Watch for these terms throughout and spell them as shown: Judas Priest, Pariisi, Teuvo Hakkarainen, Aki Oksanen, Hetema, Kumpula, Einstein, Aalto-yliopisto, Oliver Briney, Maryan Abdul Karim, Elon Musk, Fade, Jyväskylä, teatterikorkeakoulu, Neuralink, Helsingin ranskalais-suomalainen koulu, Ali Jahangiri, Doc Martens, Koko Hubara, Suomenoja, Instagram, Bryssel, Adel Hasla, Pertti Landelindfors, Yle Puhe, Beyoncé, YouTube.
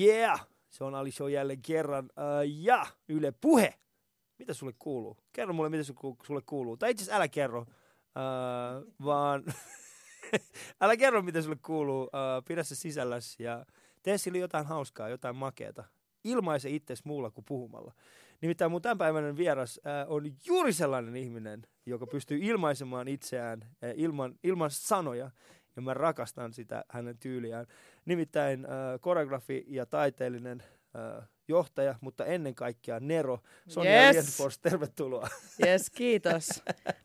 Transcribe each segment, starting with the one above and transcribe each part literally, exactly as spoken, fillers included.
Yeah! Se on Ali Show jälleen kerran. Uh, ja Yle Puhe! Mitä sulle kuuluu? Kerro mulle, mitä sulle kuuluu. Tai itse asiassa älä kerro, uh, vaan älä kerro, mitä sulle kuuluu. Uh, pidä se sisälläs ja tee sille jotain hauskaa, jotain makeata. Ilmaise itsesi muulla kuin puhumalla. Nimittäin mun tämänpäiväinen vieras äh, on juuri sellainen ihminen, joka pystyy ilmaisemaan itseään äh, ilman, ilman sanoja. Ja mä rakastan sitä hänen tyyliään. Nimittäin äh, koreografi ja taiteellinen äh, johtaja, mutta ennen kaikkea Nero. Sonja Rienfors, tervetuloa. Yes, kiitos.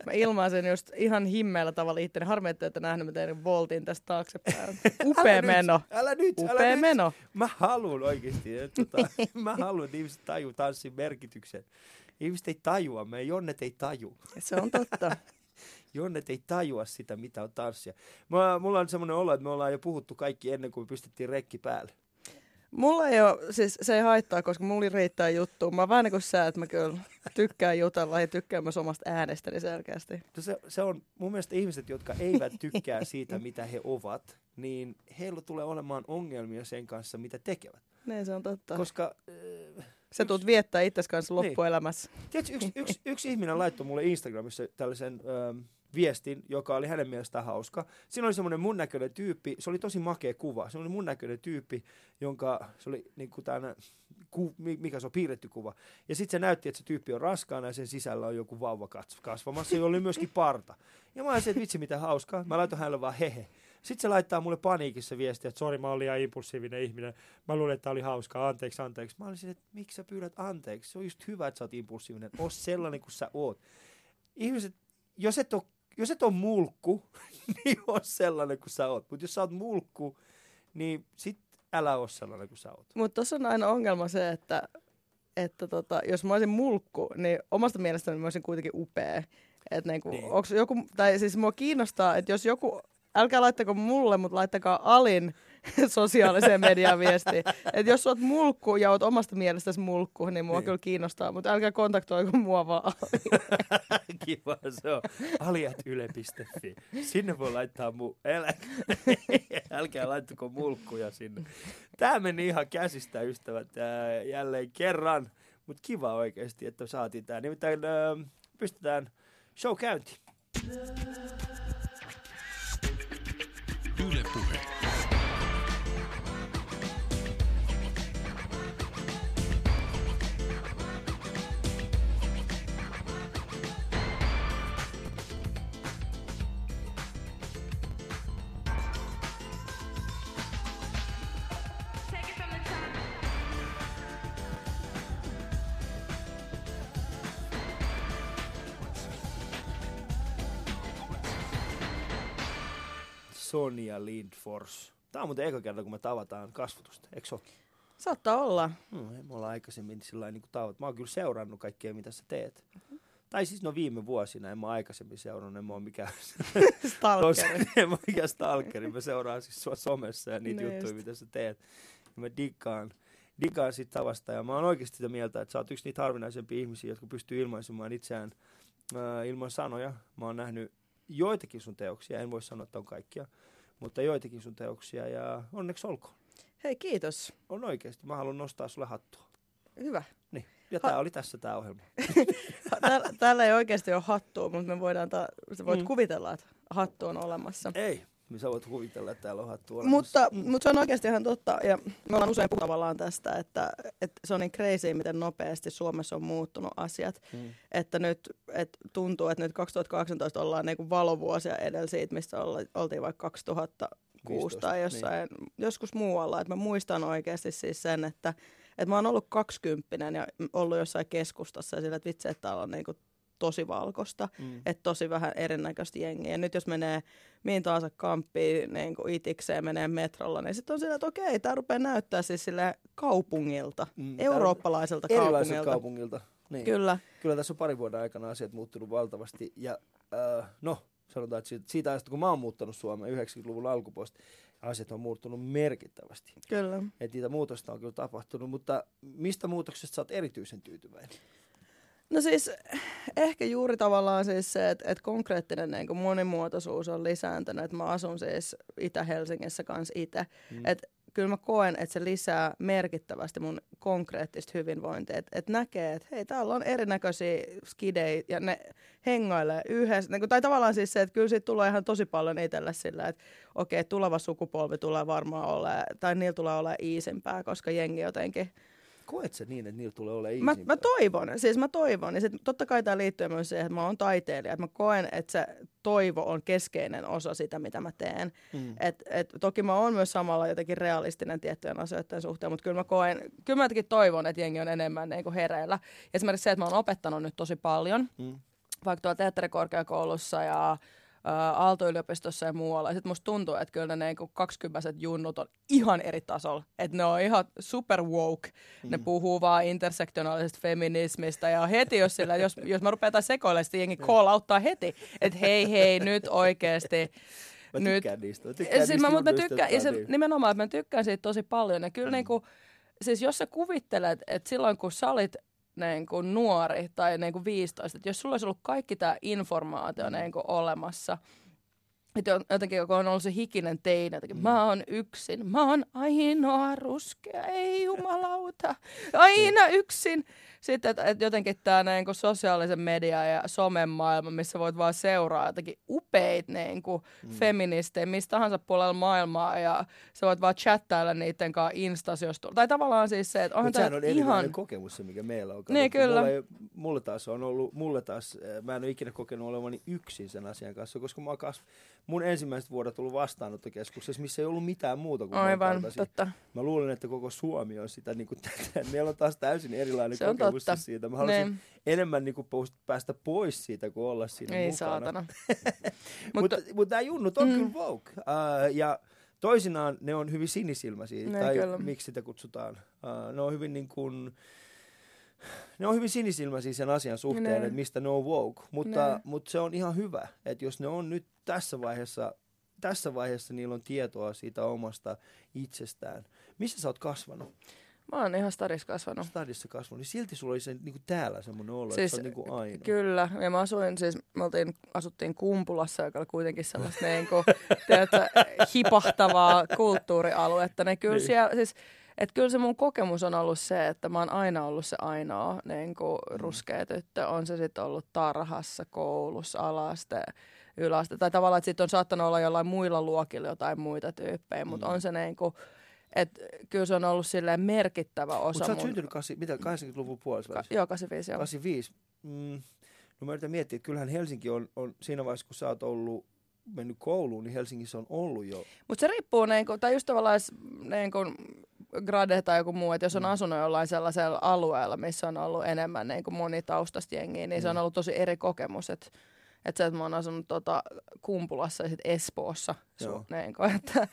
Mä ilmaisen just ihan himmeellä tavalla itteni. Harmi, että ette nähnyt, mä tein Voltin tästä taaksepäin. Upea älä meno. Nyt, älä nyt, Upea älä meno. Nyt. Mä haluun oikeasti. Tota, mä haluun, että ihmiset tajuu tanssin merkityksen. Ihmiset ei tajua, meidän jonnet ei taju. Se on totta. Jonnet ei tajua sitä, mitä on tanssia. Mä, mulla on semmoinen olo, että me ollaan jo puhuttu kaikki ennen kuin me pistettiin rekki päälle. Mulla ei ole, siis se ei haittaa, koska mulla riittää juttua. Mä oon vähän niin kuin sä, että mä kyllä tykkään jutella ja tykkään myös omasta äänestäni selkeästi. Se, se on mun mielestä ihmiset, jotka eivät tykkää siitä, mitä he ovat, niin heillä tulee olemaan ongelmia sen kanssa, mitä tekevät. Niin, se on totta. Koska... Äh, sä tulet viettää itsesi kanssa loppuelämässä. Niin. Tiedätkö, yksi, yksi, yksi ihminen laittoi mulle Instagramissa tällaisen... Ähm, viestin, joka oli hänen mielestään hauska. Siinä oli semmoinen mun näköinen tyyppi, se oli tosi makea kuva, se oli mun näköinen tyyppi, jonka, se oli niin kuin tämän, ku, mikä se on, piirretty kuva. Ja sitten se näytti, että se tyyppi on raskaana ja sen sisällä on joku vauva kasvamassa, jolla oli myöskin parta. Ja mä ajattelin, että vitsi mitä hauskaa, mä laitoin hänelle vaan hehe. Sitten se laittaa mulle paniikissa viestiä, että sori, mä olin liian impulsiivinen ihminen, mä luulen, että tää oli hauskaa, anteeksi, anteeksi. Mä olisin, että miksi sä pyydät anteeksi, se on just hyvä, että sä oot impulsiivinen, oo sellainen kuin sä oot. Ihmiset, jos et ole Jos et ole mulkku, niin on sellainen kuin sä oot. Mutta jos sä oot mulkku, niin sit älä ole sellainen kuin sä oot. Mutta tossa on aina ongelma se, että, että tota, jos mä olisin mulkku, niin omasta mielestäni mä olisin kuitenkin upea. Et niinku, niin. onks joku, tai siis mua kiinnostaa, että jos joku, älkää laittako mulle, mutta laittakaa Alin sosiaaliseen mediaan viesti. Että jos sä oot mulkku ja oot omasta mielestäsi mulkku, niin mua niin. kyllä kiinnostaa. Mutta älkää kontaktoiko mua vaan. Kiva se on. aliat yle piste fi. Sinne voi laittaa muu. Elä... Älkää laittako mulkkuja sinne. Tää meni ihan käsistä, ystävät. Jälleen kerran. Mut kiva oikeesti, että saatiin tää. Nimittäin äh, pystytään show käyntiin. Yle Puhe. Sonja Rienfors. Tämä on muuten eka kerta, kun me tavataan kasvatusta, eikö se ole? Saattaa olla. Hmm, ei me olla aikaisemmin sillä niin kuin tavat. Mä oon kyllä seurannut kaikkea, mitä sä teet. Mm-hmm. Tai siis no viime vuosina, en mä aikaisemmin seurannut, en mä oon mikään stalkeri. En mä mikään stalkeri, mä seuraan siis sua somessa ja niitä ne juttuja, just. Mitä sä teet. Ja mä diggaan, diggaan siitä tavasta ja mä oon oikeasti sitä mieltä, että sä oot yksi niitä harvinaisempia ihmisiä, jotka pystyy ilmaisemaan itseään äh, ilman sanoja. Mä oon nähnyt joitakin sun teoksia, en voi sanoa, että on kaikkia. Mutta joitakin sun teoksia ja onneksi olkoon. Hei, kiitos. On oikeasti. Mä haluan nostaa sulle hattua. Hyvä. Niin. Ja ha- tää oli tässä tää ohjelma. täällä, täällä ei oikeasti ole hattua, mutta me voidaan, ta- sä voit mm. kuvitella, että hattu on olemassa. Ei, niin sä voit kuvitella, että täällä on hattu olemassa. Mutta, mm. mutta se on oikeasti ihan totta ja me ollaan usein puhuttu tavallaan tästä, että, että se on niin crazy, miten nopeasti Suomessa on muuttunut asiat. Mm. Että nyt että tuntuu, että nyt kaksituhattakahdeksantoista ollaan niin kuin valovuosia edellä siitä, mistä oltiin vaikka kaksituhattakuusi tai jossain, niin. joskus muualla. Että mä muistan oikeasti siis sen, että, että mä oon ollut kaksikymppinen ja ollut jossain keskustassa ja sillä, että vitsi, että täällä on niin kuin tosi valkoista, mm. että tosi vähän erinäköistä jengiä. Ja nyt jos menee mihin tahansa kamppiin niin kuin itikseen, menee metrolla, niin sitten on sillä, että okei, tämä rupeaa näyttää siis sillä kaupungilta, mm, eurooppalaiselta kaupungilta. kaupungilta. Niin. Kyllä. Kyllä tässä on pari vuoden aikana asiat muuttunut valtavasti. Ja äh, no, sanotaan, että siitä, siitä ajasta, kun mä oon muuttanut Suomeen yhdeksänkymmentäluvun alkupuolesta, asiat on muuttunut merkittävästi. Kyllä. Et niitä muutosta on kyllä tapahtunut, mutta mistä muutoksesta sä oot erityisen tyytyväinen? No siis ehkä juuri tavallaan siis se, että, että konkreettinen niin kuin monimuotoisuus on lisääntynyt. Että mä asun siis Itä-Helsingissä kanssa itse. Mm. Että kyllä mä koen, että se lisää merkittävästi mun konkreettista hyvinvointia. Että et näkee, että hei, täällä on erinäköisiä skidejä ja ne hengailee yhdessä. Niin, tai tavallaan siis se, että kyllä siitä tulee ihan tosi paljon itselle sillä, että okei, okay, tuleva sukupolvi tulee varmaan olemaan, tai niillä tulee olemaan iisimpää, koska jengi jotenkin... Koet sä niin, että niillä tulee olemaan iisimpää? Mä, mä toivon, siis mä toivon. Ja sit, totta kai tää liittyy myös siihen, että mä oon taiteilija. Että mä koen, että se toivo on keskeinen osa sitä, mitä mä teen. Mm. Et, et, toki mä oon myös samalla jotenkin realistinen tiettyjen asioiden suhteen, mutta kyllä mä koen, kyllä mä jotenkin toivon, että jengi on enemmän niin kuin hereillä. Esimerkiksi se, että mä oon opettanut nyt tosi paljon, mm. vaikka tuolla teatterikorkeakoulussa ja Aalto-yliopistossa ja muualla. Sitten musta tuntuu, että kyllä ne kaksikymppiset junnut on ihan eri tasolla. Että ne on ihan super woke. Ne mm. puhuu vaan intersektionaalisesta feminismistä ja heti, jos, sillä, jos, jos mä rupean sekoilemaan, sitten jengi call auttaa heti. Että hei, hei, nyt oikeasti. Mä tykkään nyt. niistä. Mä tykkään siis niistä mä, mä tykkään, ja se, nimenomaan, että mä tykkään siitä tosi paljon. Ja kyllä mm. niin kuin, siis jos sä kuvittelet, että silloin kun sä olit niin kuin nuori tai niin kuin viisitoista, että jos sulla olisi ollut kaikki tämä informaatio niin kuin olemassa, että jotenkin kun on ollut se hikinen teini, jotenkin mm. mä oon yksin, mä oon ainoa ruskea, ei jumalauta, aina yksin. Sitten että, että jotenkin tämä niin kuin sosiaalisen median ja somen maailma, missä voit vaan seuraa jotenkin upeit niin kuin mm. feministejä, mistä tahansa puolella maailmaa, ja sä voit vaan chattailla niiden kanssa Instas, jos tulla. Tai tavallaan siis se, että onhan tämä on ihan... erilainen kokemus se, mikä meillä on. Niin, kyllä. Mulle, mulle taas on ollut, mulle taas, mä en ole ikinä kokenut olevani yksin sen asian kanssa, koska mä oon kasv... mun ensimmäiset vuodet ollut vastaanottokeskuksessa, missä ei ollut mitään muuta kuin... Aivan, totta. Mä luulen, että koko Suomi on sitä, niin kuin tätä. Meillä on taas täysin erilainen se kokemus. Siitä. Mä haluaisin ne. enemmän niin kuin päästä pois siitä, kuin olla siinä Ei mukana. Ei saatana. Mutta mut, mut nämä junnut on mm. kyllä woke. Uh, ja toisinaan ne on hyvin sinisilmäisiä. Ne, tai kyllä. Miksi sitä kutsutaan? Uh, ne on hyvin niin kuin... Ne on hyvin sinisilmäisiä sen asian suhteen, että mistä ne on woke. Mutta, mutta se on ihan hyvä, että jos ne on nyt tässä vaiheessa, tässä vaiheessa niillä on tietoa siitä omasta itsestään. Missä sä oot kasvanut? Mä oon ihan stadissa kasvanut. Stadissa kasvanut, niin silti sulla oli se, niin kuin täällä semmoinen olo, siis, että se on niin kuin aina. Kyllä, ja mä asuin, siis me oltiin, asuttiin Kumpulassa, joka oli kuitenkin sellaista niin kuin, tiedätkö, hipahtavaa kulttuurialuetta. Ne kyllä niin. Siellä, siis, että kyllä se mun kokemus on ollut se, että mä oon aina ollut se ainoa niin kuin mm. ruskea tyttö. On se sitten ollut tarhassa, koulussa, alaste, yläaste. Tai tavallaan, että sitten on saattanut olla jollain muilla luokilla jotain muita tyyppejä, mutta mm. on se niin kuin... Että kyllä se on ollut silleen merkittävä osa. Mutta sä oot mun... syntynyt kasi, mitä, kahdeksankymmentäluvun puolessa? Ka- joo, kahdeksankymmentäviisi. Joo. kahdeksankymmentäviisi. Mm. No mä yritän miettiä, että kyllähän Helsinki on, on siinä vaiheessa, kun sä oot ollut, mennyt kouluun, niin Helsingissä on ollut jo. Mutta se riippuu, niin kun, tai just tavallaan niin kun grade tai joku muu, että jos on mm. asunut jollain sellaisella alueella, missä on ollut enemmän niin kun monitaustasta jengiä, niin mm. se on ollut tosi eri kokemus, että... Että se, että mä oon asunut tuota Kumpulassa ja sitten Espoossa, su- niin kuin, että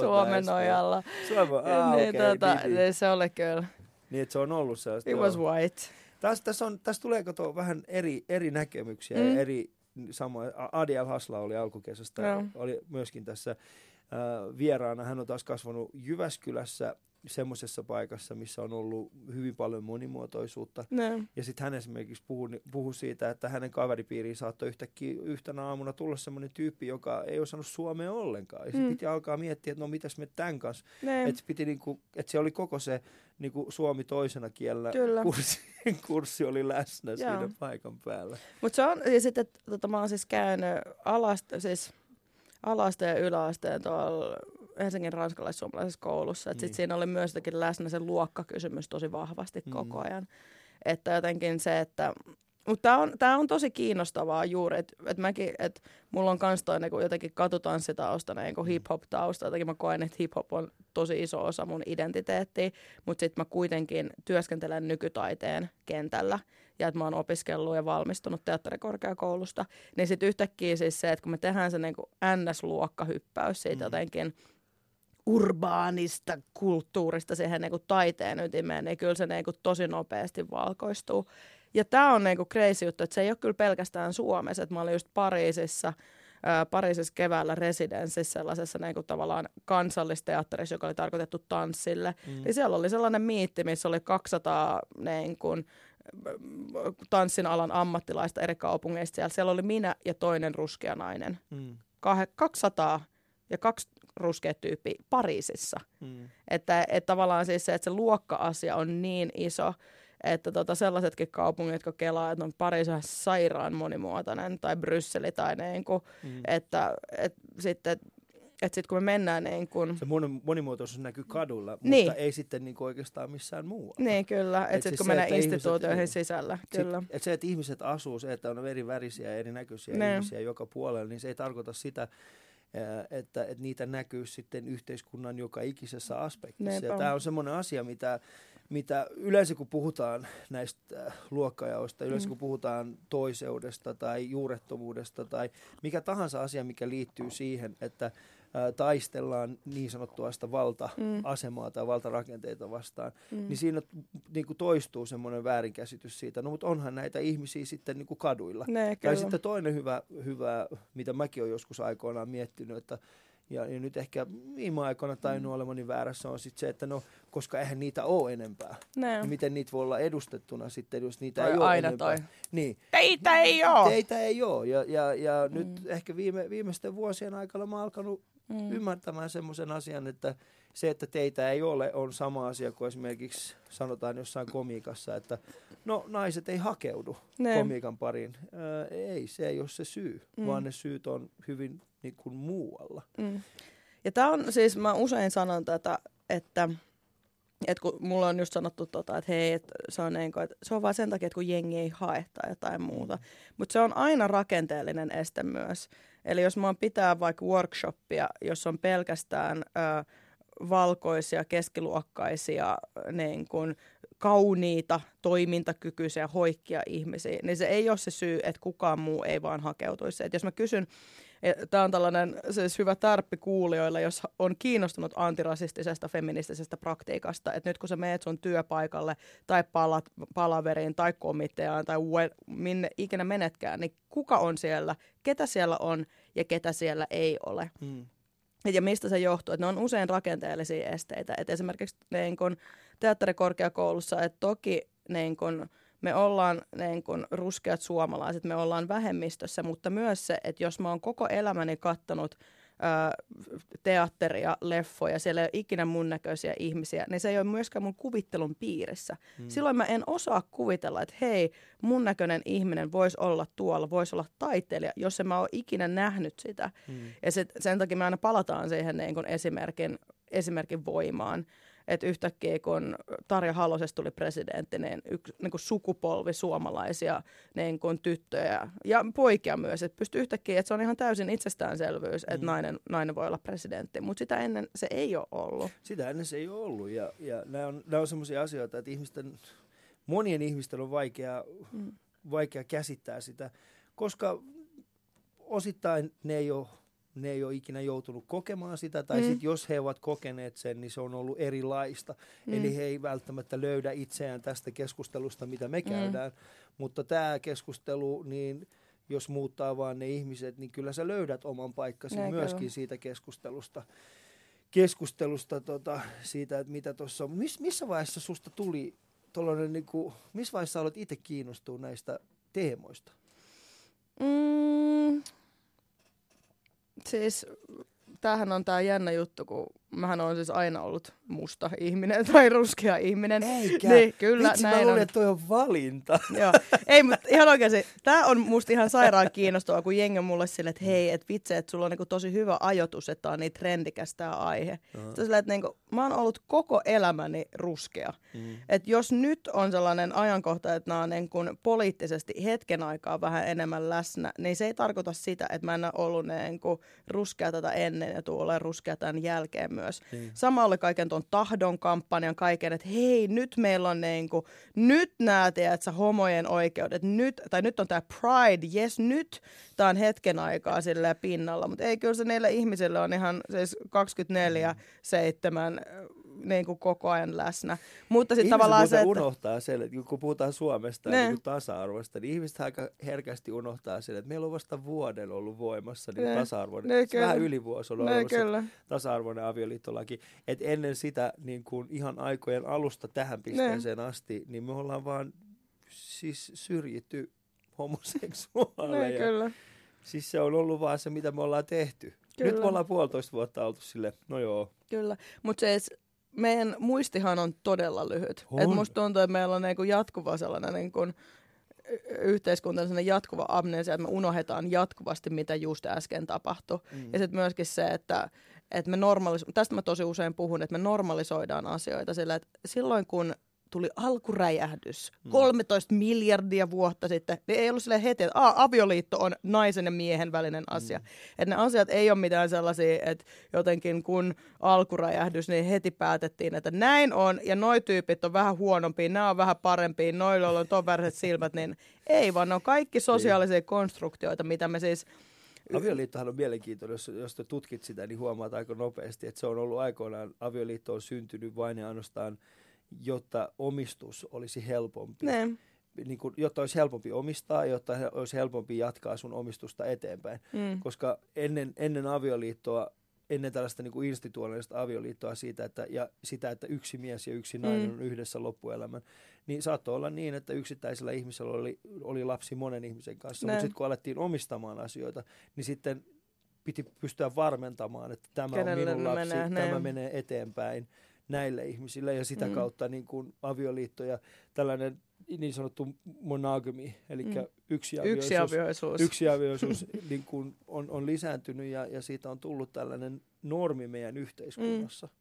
Suomenojalla. Suomen, ah, niin, okay, tuota, niin se oli kyllä. Niin, että se on ollut sellaista. It was white. Tässä täs täs tulee kato vähän eri, eri näkemyksiä mm. ja eri samoja. Adel Hasla oli alkukesästä, no. oli myöskin tässä äh, vieraana. Hän on taas kasvanut Jyväskylässä, semmoisessa paikassa, missä on ollut hyvin paljon monimuotoisuutta. Ne. Ja sitten hän esimerkiksi puhui, puhui siitä, että hänen kaveripiiriin saattoi yhtäkkiä yhtenä aamuna tulla semmoinen tyyppi, joka ei osannut suomea ollenkaan. Ja sitten mm. piti alkaa miettiä, että no mitäs me tämän kanssa. Että niinku, et se oli koko se niinku suomi toisena kielellä kurssi, kurssi oli läsnä Joo. siinä paikan päällä. Mutta se on, ja sitten tota, mä oon siis käynyt alasta, siis alasta ja yläasteen tuolla Helsingin ranskalais-suomalaisessa koulussa. Niin. Sitten siinä oli myös jotenkin läsnä se luokkakysymys tosi vahvasti mm. koko ajan. Että jotenkin se, että... Mutta tämä on, tää on tosi kiinnostavaa juuri, että et mäkin, että mulla on kans toi niinku jotenkin katutanssitausta, niinku hip-hop-tausta. Jotenkin mä koen, että hip-hop on tosi iso osa mun identiteettiä, mutta sitten mä kuitenkin työskentelen nykytaiteen kentällä. Ja että mä oon opiskellut ja valmistunut teatterikorkeakoulusta. Niin sitten yhtäkkiä siis se, että kun me tehdään se niinku N S-luokkahyppäys siitä mm. jotenkin urbaanista kulttuurista siihen niinku taiteen ytimeen, niin kyllä se niinku tosi nopeasti valkoistuu. Ja tämä on niinku crazy juttu, että se ei ole kyllä pelkästään Suomessa. Että mä olin just Pariisissa, ää, Pariisissa keväällä residenssissä sellaisessa niinku tavallaan kansallisteatterissa, joka oli tarkoitettu tanssille. Mm. Niin siellä oli sellainen miitti, missä oli kaksisataa niinku, tanssin alan ammattilaista eri kaupungeista. Siellä, siellä oli minä ja toinen ruskea nainen. Mm. Kah- kaksisataa ja kaksi ruskea tyyppi Pariisissa. Mm. Että et tavallaan siis se, että se luokka-asia on niin iso, että tota sellaisetkin kaupungit, jotka kelaa, että on Pariisi sairaan monimuotoinen tai Brysseli tai niin kuin, mm. että et, sitten... Että sitten kun me mennään niin kun... Se monimuotoisuus näkyy kadulla, mutta niin. ei sitten niin oikeastaan missään muualla. Niin, kyllä. Että et sitten siis kun mennään instituutioihin sisällä, kyllä. Että se, että ihmiset asuu, se, että on eri värisiä ja erinäköisiä ne. ihmisiä joka puolella, niin se ei tarkoita sitä, että, että niitä näkyy sitten yhteiskunnan joka ikisessä aspektissa. Ja tämä on semmoinen asia, mitä, mitä yleensä kun puhutaan näistä luokkajaoista, yleensä kun puhutaan toiseudesta tai juurettomuudesta tai mikä tahansa asia, mikä liittyy siihen, että taistellaan niin sanottua sitä valta-asemaa tai valtarakenteita vastaan, mm. niin siinä niin kuin toistuu semmoinen väärinkäsitys siitä. No mutta onhan näitä ihmisiä sitten niin kuin kaduilla. Ne, tai sitten toinen hyvä, hyvä, mitä mäkin olen joskus aikoinaan miettinyt, että ja, ja nyt ehkä viime aikoina tainnut mm. olemani väärässä on sitten se, että no, koska eihän niitä ole enempää. Niin miten niitä voi olla edustettuna sitten, jos niitä tai ei ole enempää. Niin. Teitä ei ole! Teitä ei ole. Ja, ja, ja mm. nyt ehkä viime, viimeisten vuosien aikana mä oon alkanut Mm. ymmärtämään semmoisen asian, että se, että teitä ei ole, on sama asia kuin esimerkiksi sanotaan jossain komiikassa, että no naiset ei hakeudu ne. komiikan pariin. Öö, ei, se ei ole se syy, mm. vaan ne syyt on hyvin niin kuin muualla. Mm. Ja tämä on siis, mä usein sanon tätä, että, että kun mulla on just sanottu, tota, että hei, että se, on enko, että se on vaan sen takia, että kun jengi ei hae tai jotain muuta. Mutta se on aina rakenteellinen este myös. Eli jos mä oon pitää vaikka workshoppia, jossa on pelkästään ö, valkoisia, keskiluokkaisia, niin kun, kauniita, toimintakykyisiä, hoikkia ihmisiä, niin se ei ole se syy, että kukaan muu ei vaan hakeutuisi. Et jos mä kysyn, tämä on tällainen siis hyvä tärppi kuulijoille, jos on kiinnostunut antirasistisesta, feministisestä praktiikasta, että nyt kun sä meet sun työpaikalle tai palat, palaveriin tai komiteaan tai we, minne ikinä menetkään, niin kuka on siellä, ketä siellä on ja ketä siellä ei ole. Hmm. Ja mistä se johtuu? Että ne on usein rakenteellisia esteitä. Että esimerkiksi niin kun teatterikorkeakoulussa, että toki niin kun me ollaan niin kun ruskeat suomalaiset, me ollaan vähemmistössä, mutta myös se, että jos mä oon koko elämäni kattanut ää, teatteria, leffoja, siellä ei ole ikinä mun näköisiä ihmisiä, niin se ei ole myöskään mun kuvittelun piirissä. Hmm. Silloin mä en osaa kuvitella, että hei, mun näköinen ihminen voisi olla tuolla, voisi olla taiteilija, jos en mä ole ikinä nähnyt sitä. Hmm. Ja sit, sen takia me aina palataan siihen niin kun esimerkin, esimerkin voimaan. Että yhtäkkiä kun Tarja Halosesta tuli presidentti, niin yksi niin kuin sukupolvi suomalaisia niin kuin tyttöjä ja poikia myös. Että pystyy yhtäkkiä, että se on ihan täysin itsestäänselvyys, että mm. nainen, nainen voi olla presidentti. Mutta sitä ennen se ei ole ollut. Sitä ennen se ei ole ollut. Ja, ja nämä on, nämä on sellaisia asioita, että ihmisten, monien ihmisten on vaikea, mm. vaikea käsittää sitä, koska osittain ne ei ole... Ne ei ole ikinä joutunut kokemaan sitä, tai mm. sitten jos he ovat kokeneet sen, niin se on ollut erilaista. Mm. Eli he ei välttämättä löydä itseään tästä keskustelusta, mitä me käydään. Mm. Mutta tämä keskustelu, niin jos muuttaa vaan ne ihmiset, niin kyllä sä löydät oman paikkasi Näin myöskin kyllä. siitä keskustelusta. Keskustelusta tota, siitä, että mitä tuossa on. Mis, missä vaiheessa susta tuli tuollainen, niin kuin, missä vaiheessa olet itse kiinnostunut näistä teemoista? Mm. Siis tämähän on tää jännä juttu, kun mähän on siis aina ollut musta ihminen tai ruskea ihminen. Eikä. Niin, kyllä, Vitsi, näin mä luulen, on. Että toi on valinta. Joo. Ei, mutta ihan oikeasti. Tää on musta ihan sairaan kiinnostavaa, kun jengi on mulle silleen, että hei, että vitsi, että sulla on niinku tosi hyvä ajoitus, että tää on niin trendikäs tää aihe. Uh-huh. Silleen, että niinku, mä oon ollut koko elämäni ruskea. Mm. Että jos nyt on sellainen ajankohta, että nää on niinku poliittisesti hetken aikaa vähän enemmän läsnä, niin se ei tarkoita sitä, että mä en ole ollut niinku ruskea tätä ennen ja tuu olemaan ruskea tämän jälkeen myös. Mm. Sama oli kaiken tuon tahdon kampanjan kaiken, että hei, nyt meillä on niinku, nyt nää, tiedätkö, homojen oikeudet, nyt, tai nyt on tää Pride, jes nyt, tää on hetken aikaa silleen pinnalla, mutta ei kyllä se neille ihmisille on ihan siis kaksikymmentäneljä seitsemän niinku koko ajan läsnä. Mutta sitten tavallaan se, että... unohtaa sen, että kun puhutaan Suomesta ja niin tasa-arvosta, niin ihmiset aika herkästi unohtaa sen, että meillä on vasta vuoden ollut voimassa niin tasa-arvoinen, vähän yli vuosi on ollut voimassa tasa-arvoinen avioliittolaki. Että ennen sitä niin kuin ihan aikojen alusta tähän pisteeseen ne. asti, niin me ollaan vaan siis syrjitty homoseksuaaleja. Siis se on ollut vaan se, mitä me ollaan tehty. Kyllä. Nyt me ollaan puolitoista vuotta oltu sille, no joo. Kyllä, mutta siis meidän muistihan on todella lyhyt. On. Et musta tuntuu, että meillä on niinku jatkuva sellainen niinku yhteiskunta, sellainen jatkuva amnesia, että me unohdetaan jatkuvasti, mitä just äsken tapahtui. Mm. Ja sitten myöskin se, että, että me normalisoidaan, tästä mä tosi usein puhun, että me normalisoidaan asioita sillä, että silloin kun tuli alkuräjähdys kolmetoista miljardia vuotta sitten, niin ei ollut silleen heti, että a, avioliitto on naisen ja miehen välinen asia. Mm. Että ne asiat ei ole mitään sellaisia, että jotenkin kun alkuräjähdys, niin heti päätettiin, että näin on, ja noi tyypit on vähän huonompia, nämä on vähän parempia, noilla on ton väriset silmät, niin ei vaan, ne on kaikki sosiaalisia konstruktioita, mitä me siis... Avioliittohan on mielenkiintoinen, jos, jos te tutkit sitä, niin huomaat aika nopeasti, että se on ollut aikoinaan, avioliitto on syntynyt vain ja ainoastaan jotta omistus olisi helpompi. Niin kun, jotta olisi helpompi omistaa, jotta olisi helpompi jatkaa sun omistusta eteenpäin. Mm. Koska ennen, ennen avioliittoa, ennen tällaista niin kuin institutionaalista avioliittoa siitä, että, ja sitä, että yksi mies ja yksi nainen mm. on yhdessä loppuelämän, niin saattoi olla niin, että yksittäisellä ihmisellä oli, oli lapsi monen ihmisen kanssa. Näin. Mutta sitten kun alettiin omistamaan asioita, niin sitten piti pystyä varmentamaan, että tämä Kenelle on minun lapsi, menee, tämä näin. menee eteenpäin näille ihmisille, ja sitä mm. kautta niin kuin avioliitto ja tällainen niin sanottu monogamy, eli mm. yksiavioisuus, yksiavioisuus. yksiavioisuus niin kuin on, on lisääntynyt, ja, ja siitä on tullut tällainen normi meidän yhteiskunnassa. Mm.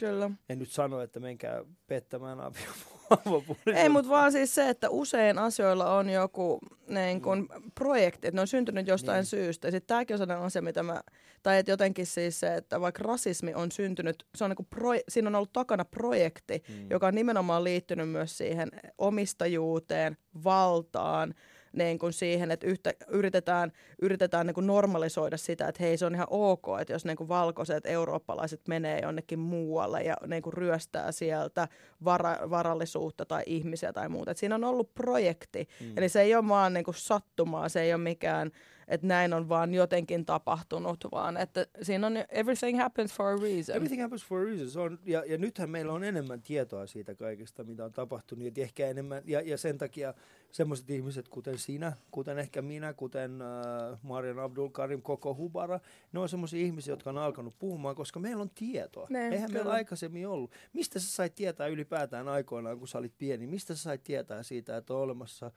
Kyllä. En nyt sano, että menkää pettämään aviopuolella. Ei, mutta vaan siis se, että usein asioilla on joku niin kun, projekti, että ne on syntynyt jostain niin. syystä. Sitten tämäkin on sellainen asia, mitä mä, tai että jotenkin siis se, että vaikka rasismi on syntynyt, se on niin kun pro, siinä on ollut takana projekti, mm. joka on nimenomaan liittynyt myös siihen omistajuuteen, valtaan. Niin kuin siihen, että yhtä, yritetään, yritetään niin kuin normalisoida sitä, että hei, se on ihan ok, että jos niin kuin valkoiset eurooppalaiset menee jonnekin muualle ja niin kuin ryöstää sieltä vara, varallisuutta tai ihmisiä tai muuta. Et siinä on ollut projekti, mm. eli se ei ole vaan niin kuin sattumaa, se ei ole mikään, että näin on vaan jotenkin tapahtunut, vaan että siinä on everything happens for a reason. Everything happens for a reason. Se on, ja, ja nythän meillä on enemmän tietoa siitä kaikesta, mitä on tapahtunut, ja ehkä enemmän, ja, ja sen takia sellaiset ihmiset, kuten sinä, kuten ehkä minä, kuten äh, Maryan Abdul Karim, Koko Hubara, ne on semmoisia ihmisiä, jotka on alkanut puhumaan, koska meillä on tietoa. Ne, Eihän kyllä. meillä aikaisemmin ollut. Mistä sä sait tietää ylipäätään aikoinaan, kun sä olit pieni? Mistä sä sait tietää siitä, että on olemassa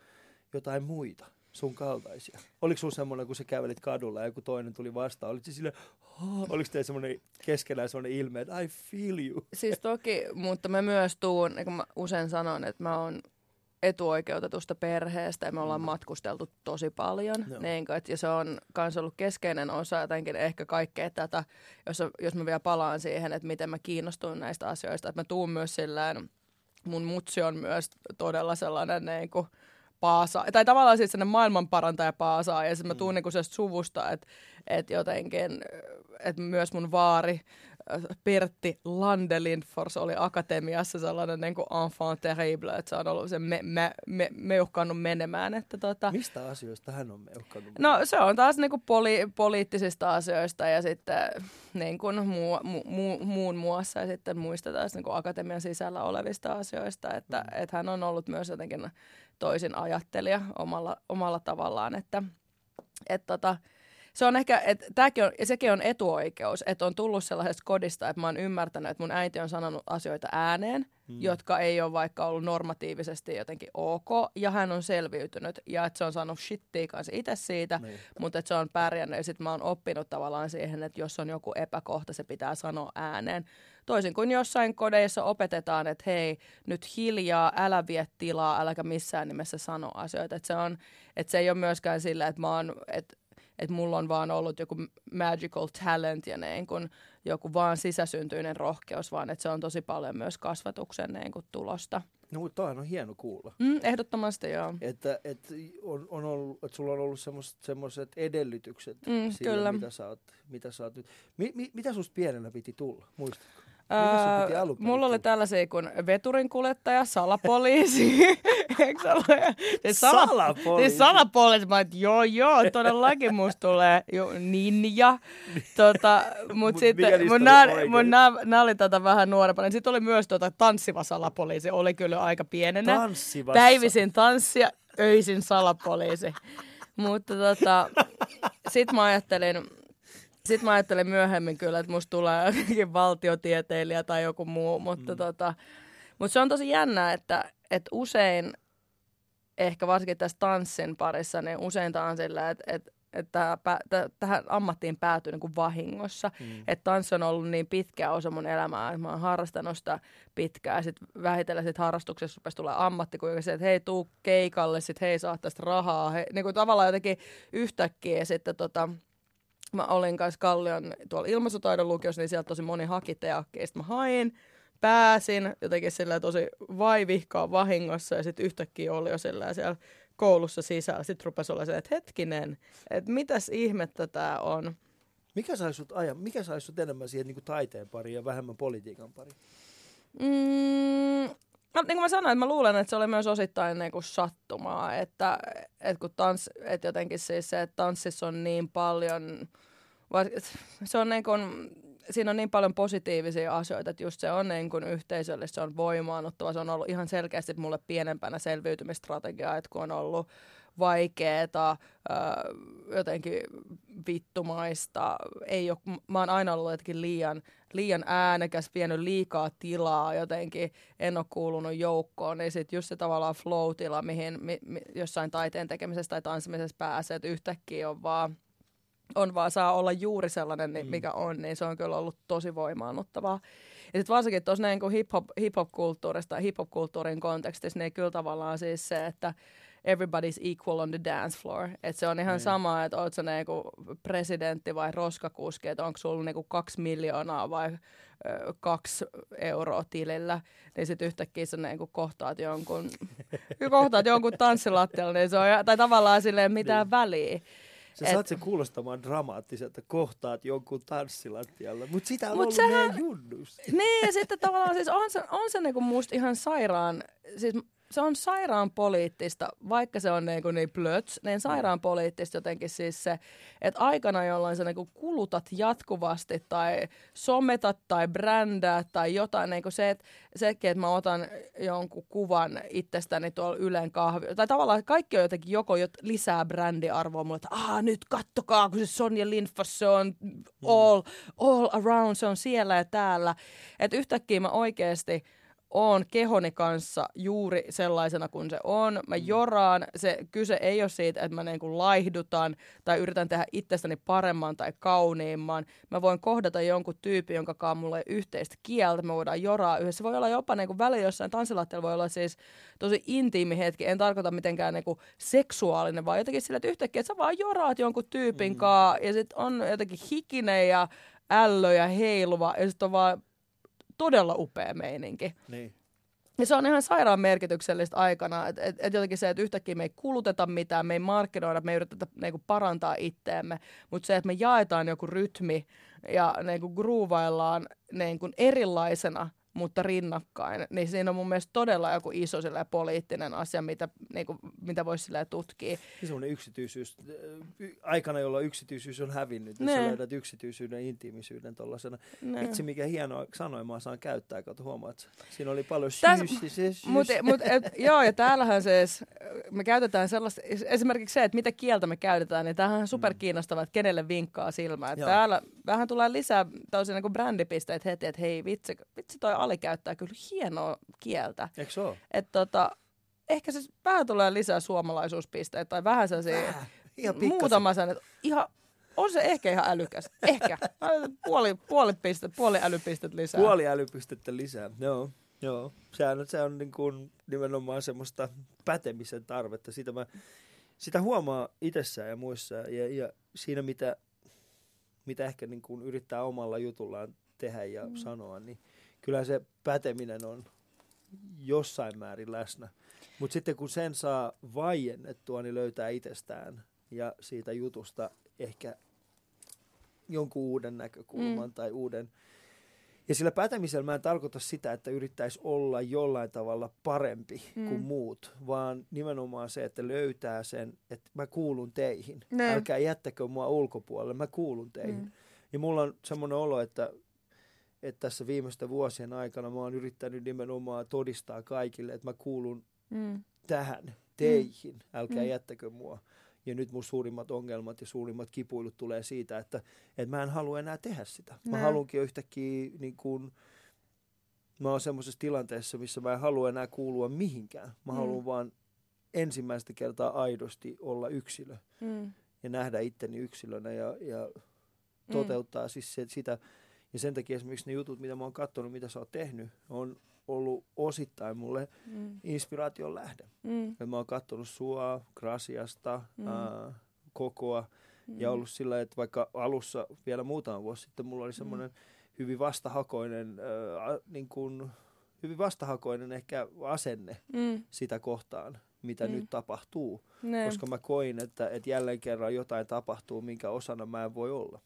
jotain muita? Sun kaltaisia. Oliko sun semmoinen, kun sä kävelit kadulla ja joku toinen tuli vastaan, olit sä sille, oh, oliko teillä semmoinen keskenään semmoinen ilme, että I feel you? Siis toki, mutta mä myös tuun, niin kuin mä usein sanon, että mä oon etuoikeutetusta perheestä ja me ollaan mm. matkusteltu tosi paljon. No. Niin, että, ja se on myös ollut keskeinen osa jotenkin ehkä kaikkea tätä, jos, jos mä vielä palaan siihen, että miten mä kiinnostun näistä asioista. Että mä tuun myös sillään, mun mutsi on myös todella sellainen niin kuin, Paasa. Tai tavallaan siis sellainen maailmanparantaja paasaa, ja sitten mä tuun mm. niinku suvusta, että et jotenkin, että myös mun vaari Pertti Landelindfors oli akatemiassa sellainen niinku enfant terrible, että se on ollut se me, me, me, meuhkannut menemään. Että tota, mistä asioista hän on meuhkannut? No se on taas niinku poli, poliittisista asioista ja sitten niinku muu, muu, muun muassa ja sitten muista taas niinku akatemian sisällä olevista asioista, että mm. et hän on ollut myös jotenkin toisin ajattelija omalla, omalla tavallaan, että et tota, se on ehkä, että tämäkin on, ja sekin on etuoikeus, että on tullut sellaisesta kodista, että mä oon ymmärtänyt, että mun äiti on sanonut asioita ääneen, hmm. jotka ei ole vaikka ollut normatiivisesti jotenkin ok, ja hän on selviytynyt, ja että se on saanut shittia kanssa itse siitä, niin. mutta että se on pärjännyt, ja sit mä oon oppinut tavallaan siihen, että jos on joku epäkohta, se pitää sanoa ääneen. Toisin kuin jossain kodeissa opetetaan, että hei, nyt hiljaa, älä vie tilaa, äläkä missään nimessä sano asioita, että se on, että se ei ole myöskään sillä, että mä oon, että että mulla on vaan ollut joku magical talent ja niin kun joku vaan sisäsyntyinen rohkeus, vaan että se on tosi paljon myös kasvatuksen niin kun tulosta. No mutta toihan on hieno kuulla. Mm, ehdottomasti joo. Että et on, on ollut, et sulla on ollut semmoiset edellytykset mm, sille, mitä sä oot, mitä sä oot nyt. Mi, mi, mitä susta pienenä piti tulla, muistatko? Öö, mulla oli tällaisia kuin veturinkuljettaja, salapoliisi. Eikö se ole? Siis sala, salapoliisi. Siis salapoliisi. Mä oon, joo, joo, todellakin musta tulee jo, ninja. Tota, mut sitten, mun nää, mun nää, nää oli tätä vähän nuorempana. Sitten oli myös tota, tanssiva salapoliisi. Oli kyllä aika pienenä. Tanssivassa. Päivisin tanssia, öisin salapoliisi. Mutta tota, sit mä ajattelin... Sitten mä ajattelin myöhemmin kyllä, että musta tulee jokin valtiotieteilijä tai joku muu, mutta mm. tota, mut se on tosi jännää, että, että usein, ehkä varsinkin tässä tanssin parissa, niin usein on sillä, että, että, että tähän ammattiin päätyy niin kuin vahingossa. Mm. Että tanssi on ollut niin pitkä osa mun elämää, että mä oon harrastanut sitä pitkään. Sitten vähitellen sit harrastuksessa rupesi tulla ammatti, kun se, että hei, tuu keikalle, sitten hei, saa tästä rahaa. Hei, niin kuin tavallaan jotenkin yhtäkkiä sitten tota... Mä olin kanssa Kallion tuolla ilmaisutaidon lukiossa, niin sieltä tosi moni haki teakkiin. Sitten mä hain, pääsin jotenkin sillä tosi vaivihkaa vahingossa ja sitten yhtäkkiä oli jo sillä siellä koulussa sisällä. Sitten rupesi olla se, että hetkinen, että mitäs ihmettä tää on. Mikä sai sut ajan, mikä sai sut enemmän siihen niin kuin taiteen pariin ja vähemmän politiikan pariin? Mm, No, niin kuin mä sanoin, että mä luulen, että se oli myös osittain niin kuin sattumaa, että, että, kun tans, että jotenkin siis se, että tanssissa on niin paljon, se on niin kuin, siinä on niin paljon positiivisia asioita, että just se on niin kuin yhteisöllistä, se on voimaannuttava, se on ollut ihan selkeästi mulle pienempänä selviytymistrategiaa, että kun on ollut vaikeeta, jotenkin vittumaista, ei ole, mä oon aina ollut jotenkin liian, liian äänekäs, vienyt liikaa tilaa, jotenkin en ole kuulunut joukkoon, niin sitten just se tavallaan flow-tila, mihin mi, mi, jossain taiteen tekemisessä tai tanssimisessa pääsee, että yhtäkkiä on vaan, on vaan saa olla juuri sellainen, mm. mikä on, niin se on kyllä ollut tosi voimaannuttavaa. Ja sitten varsinkin tuossa niin kuin hip-hop, hip-hop-kulttuurista, hip-hop-kulttuurin kontekstissa, niin kyllä tavallaan siis se, että everybody's equal on the dance floor. Et se on ihan mm. sama, että ootko sä niinku presidentti vai roskakuski, että onko sulla niinku kaksi miljoonaa vai ö, kaksi euroa tilillä, niin sitten yhtäkkiä sä niinku kohtaat jonkun, kohtaat jonkun tanssilattialla, niin se on, tai tavallaan silleen mitään niin. väliä. Sä saat sen kuulostamaan dramaattiselta, kohtaat jonkun tanssilattialla, mutta sitä on mut ollut sehän... meidän junnus. Niin, ja sitten tavallaan siis on se, on se niinku musta ihan sairaan, siis se on sairaan poliittista, vaikka se on niin, niin plöts, niin sairaan poliittista jotenkin siis se, että aikana jolloin sä niin kulutat jatkuvasti tai sometat tai brändäät tai jotain, niin se, että sekin, että mä otan jonkun kuvan itsestäni tuolla Ylen kahviolla, tai tavallaan kaikki on jotenkin joko jot, lisää brändiarvoa mulle, että aah nyt kattokaa, kun se Sonja Rienfors, se on all, all around, se on siellä ja täällä, että yhtäkkiä mä oikeasti oon kehoni kanssa juuri sellaisena kuin se on. Mä joraan. Se, kyse ei ole siitä, että mä niinku laihdutan tai yritän tehdä itsestäni paremman tai kauniimman. Mä voin kohdata jonkun tyypin, jonka kanssa mulla ei yhteistä kieltä. Me voidaan joraa yhdessä. Se voi olla jopa niinku välillä jossain tanssilattialla voi olla siis tosi intiimi hetki. En tarkoita mitenkään niinku seksuaalinen, vaan jotenkin sillä, että yhtäkkiä että sä vaan joraat jonkun tyypin mm-hmm. kanssa. Ja sit on jotenkin hikinen ja ällö ja heiluva. Ja sit on vaan todella upea meininki. Niin. Ja se on ihan sairaan merkityksellistä aikana, että et, et jotenkin se, että yhtäkkiä me ei kuluteta mitään, me ei markkinoida, me ei yritetä niinku parantaa itseämme, mutta se, että me jaetaan joku rytmi ja niinku groovaillaan niinku erilaisena, mutta rinnakkain, niin siinä on mun mielestä todella joku iso poliittinen asia, mitä, niinku, mitä voisi tutkia. Sellainen yksityisyys, aikana jolloin yksityisyys on hävinnyt, niin sä löydät yksityisyyden, intiimisyyden tuollaisena. Itse mikä hienoa sanoimaa saan käyttää, kato huomaat, siinä oli paljon syys. Mut, mut, et, joo, ja täällähän siis, me käytetään sellaista, esimerkiksi se, että mitä kieltä me käytetään, niin tämähän on superkiinnostavaa, että kenelle vinkkaa silmään. Täällä vähän tulee lisää tällaisia niin brändipisteet heti, että hei vitsi, vitsi toi Ali käyttää kyllä hienoa kieltä. Eikö se ole? Että tota, ehkä se vähän tulee lisää suomalaisuuspisteitä tai vähän sellaisia muutama sanet. Ihan, on se ehkä ihan älykäs. Ehkä. Puoli, puoli, pistet, puoli älypistet lisää. Puoli älypistettä lisää, joo. joo. Sehän on, se on niin kuin nimenomaan semmoista pätemisen tarvetta. Sitä, mä, sitä huomaa itsessään ja muissa ja, ja siinä, mitä, mitä ehkä niin kuin yrittää omalla jutullaan tehdä ja mm. sanoa, niin kyllä se päteminen on jossain määrin läsnä, mutta sitten kun sen saa vaiennettua, niin löytää itsestään ja siitä jutusta ehkä jonkun uuden näkökulman mm. tai uuden. Ja sillä pätemisellä mä en tarkoita sitä, että yrittäisi olla jollain tavalla parempi mm. kuin muut, vaan nimenomaan se, että löytää sen, että mä kuulun teihin. Ne. Älkää jättäkö mua ulkopuolelle, mä kuulun teihin. Mm. Ja mulla on semmoinen olo, että että tässä viimeisten vuosien aikana mä oon yrittänyt nimenomaan todistaa kaikille, että mä kuulun mm. tähän, teihin, älkää mm. jättäkö mua. Ja nyt mun suurimmat ongelmat ja suurimmat kipuilut tulee siitä, että, että mä en halua enää tehdä sitä. Mä haluankin yhtäkkiä, niin kuin, mä oon semmoisessa tilanteessa, missä mä en halua enää kuulua mihinkään. Mä mm. haluan vaan ensimmäistä kertaa aidosti olla yksilö mm. ja nähdä itteni yksilönä ja, ja toteuttaa mm. siis se, sitä. Ja sen takia esimerkiksi ne jutut, mitä mä oon katsonut, mitä sä oot tehnyt, on ollut osittain mulle mm. inspiraation lähde. Mm. Mä oon katsonut sua, Grasiasta, mm. ää, Kokoa mm. ja ollut sillä, että vaikka alussa vielä muutama vuosi sitten mulla oli semmoinen mm. hyvin vastahakoinen, ää, niin kuin, hyvin vastahakoinen ehkä asenne mm. sitä kohtaan, mitä mm. nyt tapahtuu. Ne. Koska mä koin, että, että jälleen kerran jotain tapahtuu, minkä osana mä en voi olla.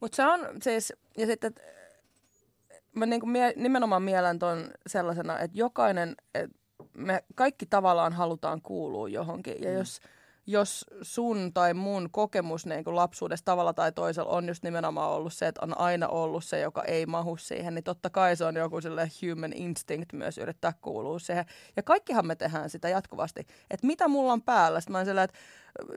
Mutta se on siis, ja sitten mä niinku mie- nimenomaan mielen ton sellaisena, että jokainen, et me kaikki tavallaan halutaan kuulua johonkin. Ja mm. jos, jos sun tai mun kokemus niinku lapsuudessa tavalla tai toisella on just nimenomaan ollut se, että on aina ollut se, joka ei mahu siihen, niin totta kai se on joku silleen human instinct myös yrittää kuulua siihen. Ja kaikkihan me tehdään sitä jatkuvasti. Että mitä mulla on päällä? Sitten mä oon silleen, että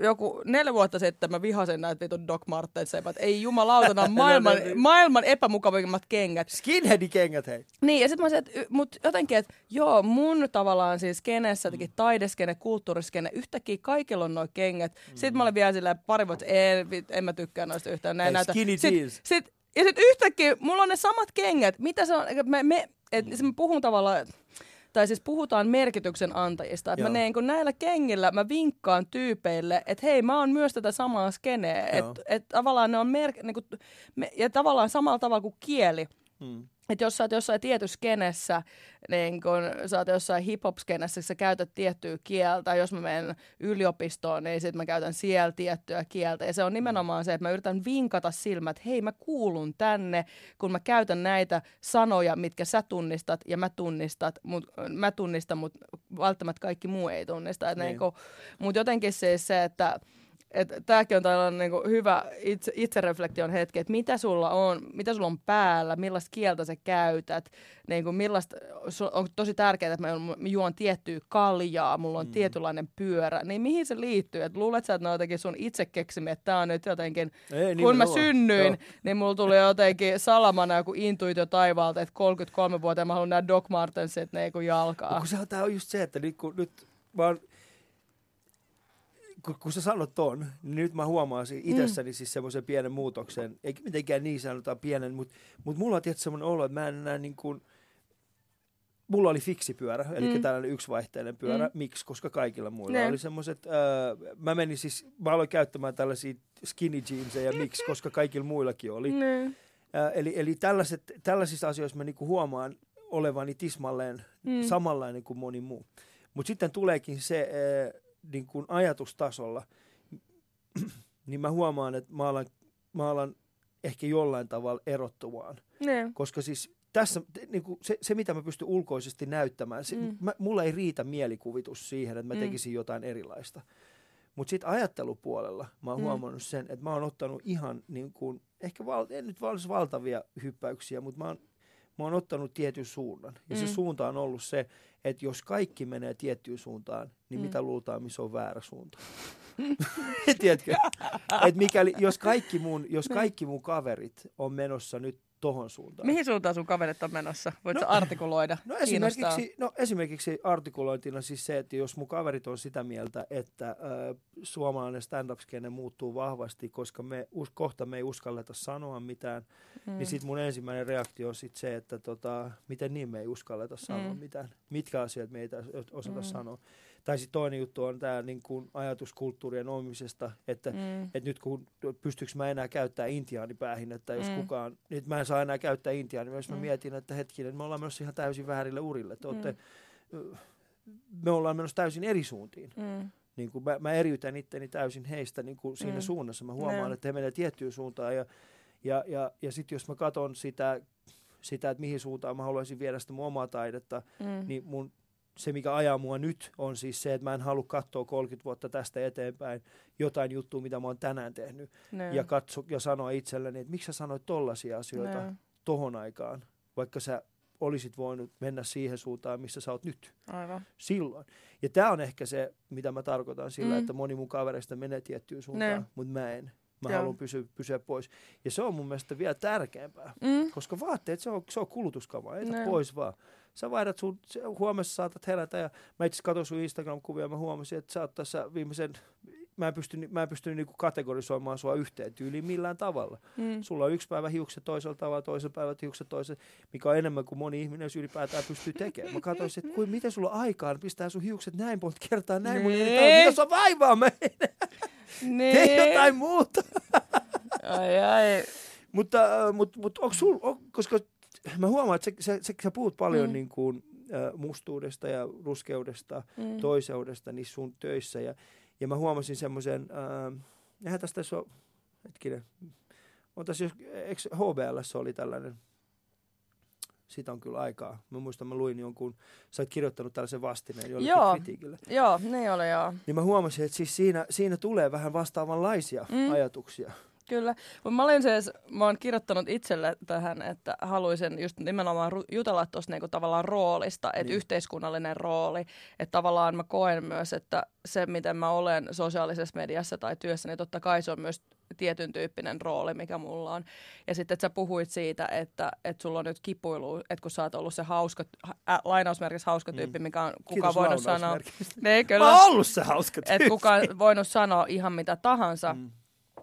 joku neljä vuotta sitten mä vihasin näitä vitun Doc Martens, että ei jumalautana maailman, maailman epämukavimmat kengät. Skinhead-kengät, hei. Niin, ja sit mä sanoin, mutta jotenkin, että joo, mun tavallaan siis kenessä, jotenkin taideskene, kulttuuriskene, yhtäkkiä kaikilla on noi kengät. Mm. Sitten mä olin vielä silleen pari vuotta, en, en mä tykkää noista yhtään. Näin näitä. Skinny jeans. Sit, ja sit yhtäkkiä mulla on ne samat kengät. Mitä se on, me, me, et, mm. mä puhun tavallaan... Tai siis puhutaan merkityksen antajista. Että mä neen, kun näillä kengillä mä vinkkaan tyypeille, että hei, mä oon myös tätä samaa skeneä. Että et tavallaan ne on merk... Niin kun, me, ja tavallaan samalla tavalla kuin kieli. Hmm. Että jos sä oot jossain tietyssä skenessä, niin kun sä oot jossain hip-hop-skenessä, sä käytät tiettyä kieltä. Jos mä menen yliopistoon, niin sit mä käytän siellä tiettyä kieltä. Ja se on nimenomaan se, että mä yritän vinkata silmät, että hei, mä kuulun tänne, kun mä käytän näitä sanoja, mitkä sä tunnistat ja mä tunnistat. Mut, mä tunnistan, mutta välttämättä kaikki muu ei tunnista. Niin. Niin mutta jotenkin siis se, että... Tämäkin on tällainen niinku hyvä itse, itsereflektion hetki, että mitä sulla on, mitä sulla on päällä, millaista kieltä sä käytät, niinku millaista, on tosi tärkeää, että mä juon tiettyä kaljaa, mulla on mm. tietynlainen pyörä, niin mihin se liittyy? Et luulet sä, että ne on jotenkin sun itse keksimiä, että tää on nyt jotenkin, ei, kun mä synnyin, joo. Niin mulla tuli jotenkin salamana joku intuitio taivaalta, että kolmekymmentäkolme vuotta mä haluan nää Doc Martensit niinku jalkaa. No, kun se on, tää on just se, että nyt, kun, nyt mä oon... Kun, kun sä sanot ton, niin nyt mä huomaan itsessäni mm. siis semmoisen pienen muutoksen. Eikä mitenkään niin sanotaan pienen, mutta mut mulla on tietysti semmoinen olo, että mä en enää niin kuin... Mulla oli fiksi pyörä, eli mm. tällainen yksivaihteinen pyörä. Mm. Miksi? Koska kaikilla muilla ne. Oli semmoiset... Äh, mä menin siis... Mä aloin käyttämään tällaisia skinny jeanseja. Miksi? Koska kaikilla muillakin oli. Äh, eli eli tällaiset, tällaisissa asioissa mä niinku huomaan olevani tismalleen mm. samanlainen kuin moni muu. Mutta sitten tuleekin se... Äh, niin kuin ajatustasolla, niin mä huomaan, että mä alan, mä alan ehkä jollain tavalla erottuvaan. Ne. Koska siis tässä, niin kuin se, se, mitä mä pystyn ulkoisesti näyttämään, se, mm. mä, mulla ei riitä mielikuvitus siihen, että mä mm. tekisin jotain erilaista. Mutta sitten ajattelupuolella mä oon mm. huomannut sen, että mä oon ottanut ihan, niin kuin, ehkä val, en nyt olisi valtavia hyppäyksiä, mutta mä oon, mä oon ottanut tietyn suunnan. Ja mm. se suunta on ollut se, että jos kaikki menee tiettyyn suuntaan, niin mm. mitä luultaan, missä on väärä suunta. Tiedätkö? Et mikäli, jos kaikki, mun, jos kaikki mun kaverit on menossa nyt tohon suuntaan. Mihin suuntaan sun kaverit on menossa? Voitko no, artikuloida? No esimerkiksi, no esimerkiksi artikulointina siis se, että jos mun kaverit on sitä mieltä, että äh, suomalainen stand-up-skene muuttuu vahvasti, koska me, us, kohta me ei uskalleta sanoa mitään, mm. niin sit mun ensimmäinen reaktio on sit se, että tota, miten niin me ei uskalleta sanoa mm. mitään. Mitkä asiat me ei osata mm. sanoa. Tai sitten toinen juttu on tämä niin kun ajatus kulttuurien omisesta, että mm. et nyt kun pystyykö mä enää käyttää intiaanipäähinettä, jos mm. kukaan, nyt mä en saa enää käyttää intiaani, jos mä mm. mietin, että hetkinen, me ollaan menossa ihan täysin väärille urille, että olette, mm. me ollaan menossa täysin eri suuntiin. Mm. Niin kun mä, mä eriytän itteni täysin heistä niin kun siinä mm. suunnassa, mä huomaan, no. että he menee tiettyyn suuntaan ja, ja, ja, ja sitten jos mä katson sitä, sitä, että mihin suuntaan mä haluaisin viedä sitä mun omaa taidetta, mm. niin mun se, mikä ajaa mua nyt, on siis se, että mä en halua katsoa kolmekymmentä vuotta tästä eteenpäin jotain juttua, mitä mä oon tänään tehnyt. Ne. Ja katso ja sanoa itselleni, että miksi sä sanoit tollaisia asioita ne. Tohon aikaan, vaikka sä olisit voinut mennä siihen suuntaan, missä sä oot nyt. Aivan. Silloin. Ja tää on ehkä se, mitä mä tarkoitan sillä, mm. että moni mun kavereista menee tiettyyn suuntaan, mutta mä en. Mä haluan pysyä, pysyä pois. Ja se on mun mielestä vielä tärkeämpää, mm. koska vaatteet, se on, se on kulutuskavaa, ei pois vaan. Sä vaihdat sun, huomessa saatat herätä ja mä itse katsoin sun Instagram-kuvia ja mä huomasin, että sä oot tässä viimeisen, mä en pysty, mä en pysty niinku kategorisoimaan sua yhteen tyyliin millään tavalla. Mm. Sulla on yksi päivä hiukset toisella tavalla, toisen päivä hiukset toisella, mikä on enemmän kuin moni ihminen, jos ylipäätään pystyy tekemään. Mä katsoin, että kui, miten sulla on aikaa, niin pistää sun hiukset näin monta kertaa, näin monta kertaa, mitä sä vaivaa meidän? Nee. Tee jotain muuta. Ai ai. Mutta, mutta, mutta onko sul, on, koska mä huomaan, että sä, sä, sä puhut paljon mm. niin kuin, ä, mustuudesta ja ruskeudesta, mm. toiseudesta niissä sun töissä. Ja, ja mä huomasin semmoisen, eihän tässä tässä ole, hetkinen, on tässä jos, eikö H B L:ssä oli tällainen, siitä on kyllä aikaa. Mä muistan, mä luin jonkun, sä oot kirjoittanut tällaisen vastineen jollekin joo, kritiikille. Joo, niin oli joo. Niin mä huomasin, että siis siinä, siinä tulee vähän vastaavanlaisia mm. ajatuksia. Kyllä, mutta mä olin siis, mä oon kirjoittanut itselle tähän, että haluaisin just nimenomaan jutella tuosta niinku tavallaan roolista, että niin. Yhteiskunnallinen rooli, että tavallaan mä koen myös, että se miten mä olen sosiaalisessa mediassa tai työssä, niin totta kai se on myös tietyn tyyppinen rooli, mikä mulla on. Ja sitten, että sä puhuit siitä, että, että sulla on nyt kipuilu, että kun sä oot ollut se hauska, äh, lainausmerkissä hauska tyyppi, mikä on kukaan voinut sanoa. Ne, kyllä, mä oon ollut se hauska tyyppi. Että kukaan voinut sanoa ihan mitä tahansa. Mm.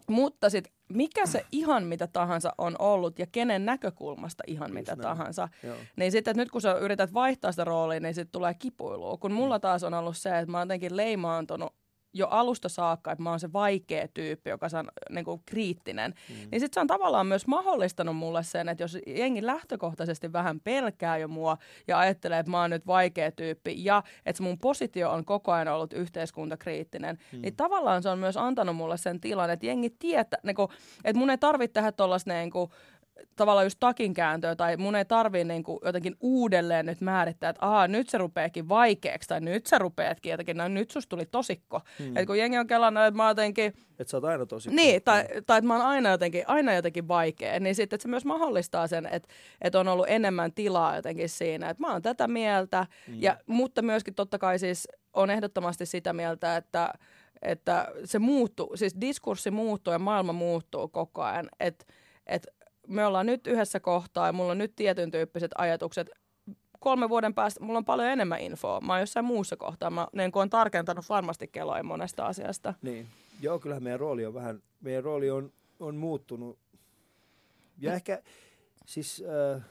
Mutta sitten mikä se ihan mitä tahansa on ollut ja kenen näkökulmasta ihan mitä Just tahansa, Joo. niin sitten että nyt kun sä yrität vaihtaa sitä roolia, niin sitten tulee kipuilua. Kun mulla taas on ollut se, että mä oon jotenkin leimaantunut jo alusta saakka, että mä oon se vaikea tyyppi, joka on niin kuin kriittinen. Mm. Niin sitten se on tavallaan myös mahdollistanut mulle sen, että jos jengi lähtökohtaisesti vähän pelkää jo mua ja ajattelee, että mä oon nyt vaikea tyyppi ja että mun positio on koko ajan ollut yhteiskuntakriittinen, mm. niin tavallaan se on myös antanut mulle sen tilan, että jengi tietää, niin kuin, että mun ei tarvitse tehdä tuollaista niin kuin tavallaan just takinkääntöä, tai mun ei tarvii niinku jotenkin uudelleen nyt määrittää, että aha, nyt se rupeekin vaikeaksi, tai nyt sä rupeatkin jotenkin, no nyt susta tuli tosikko. Hmm. Että kun jengi on kelannut, että mä jotenkin... Että sä oot aina tosikko. Niin, tai, tai että mä oon aina jotenkin, aina jotenkin vaikea, niin sitten se myös mahdollistaa sen, että, että on ollut enemmän tilaa jotenkin siinä, että mä oon tätä mieltä, hmm. ja, mutta myöskin totta kai siis on ehdottomasti sitä mieltä, että, että se muuttuu, siis diskurssi muuttuu ja maailma muuttuu koko ajan, että, että me ollaan nyt yhdessä kohtaa ja mulla on nyt tietyn tyyppiset ajatukset. Kolme vuoden päästä mulla on paljon enemmän infoa. Mä oon jossain muussa kohtaa. Mä niin kun oon tarkentanut varmasti keloja monesta asiasta. Niin. Joo, kyllähän meidän rooli on vähän, meidän rooli on, on muuttunut. Ja mm. ehkä siis äh,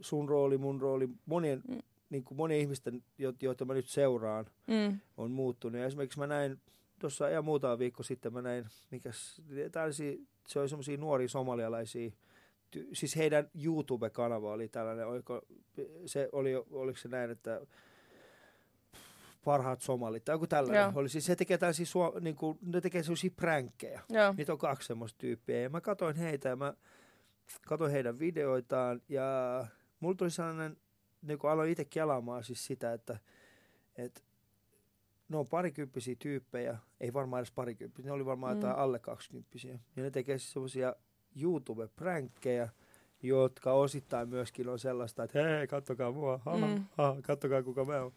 sun rooli, mun rooli, monien, mm. niin kuin monien ihmisten, joita mä nyt seuraan, mm. on muuttunut. Ja esimerkiksi mä näin tuossa ihan muutama viikko sitten, mä näin, mikäs, tällaisi, se oli semmosia nuoria somalialaisia, siis heidän YouTube-kanava oli tällainen, oliko se, oli, oliko se näin, että parhaat somalit, tai joku tällainen. Joo. Oli. Siis he tekee tällaisia, suo, niin kuin, ne tekee sellaisia pränkkejä. Joo. Niitä on kaksi semmoista tyyppiä. Ja mä katsoin heitä ja mä katsoin heidän videoitaan ja mulla tuli sellainen, niin kuin aloin itse kelaamaan siis sitä, että, että ne on parikymppisiä tyyppejä, ei varmaan edes parikymppisiä, ne oli varmaan mm. jotain alle kaksikymppisiä. Ja ne tekee siis semmoisia YouTube-pränkkejä, jotka osittain myöskin on sellaista, että hei, kattokaa mua, ha, mm. ha, kattokaa kuka mä oon.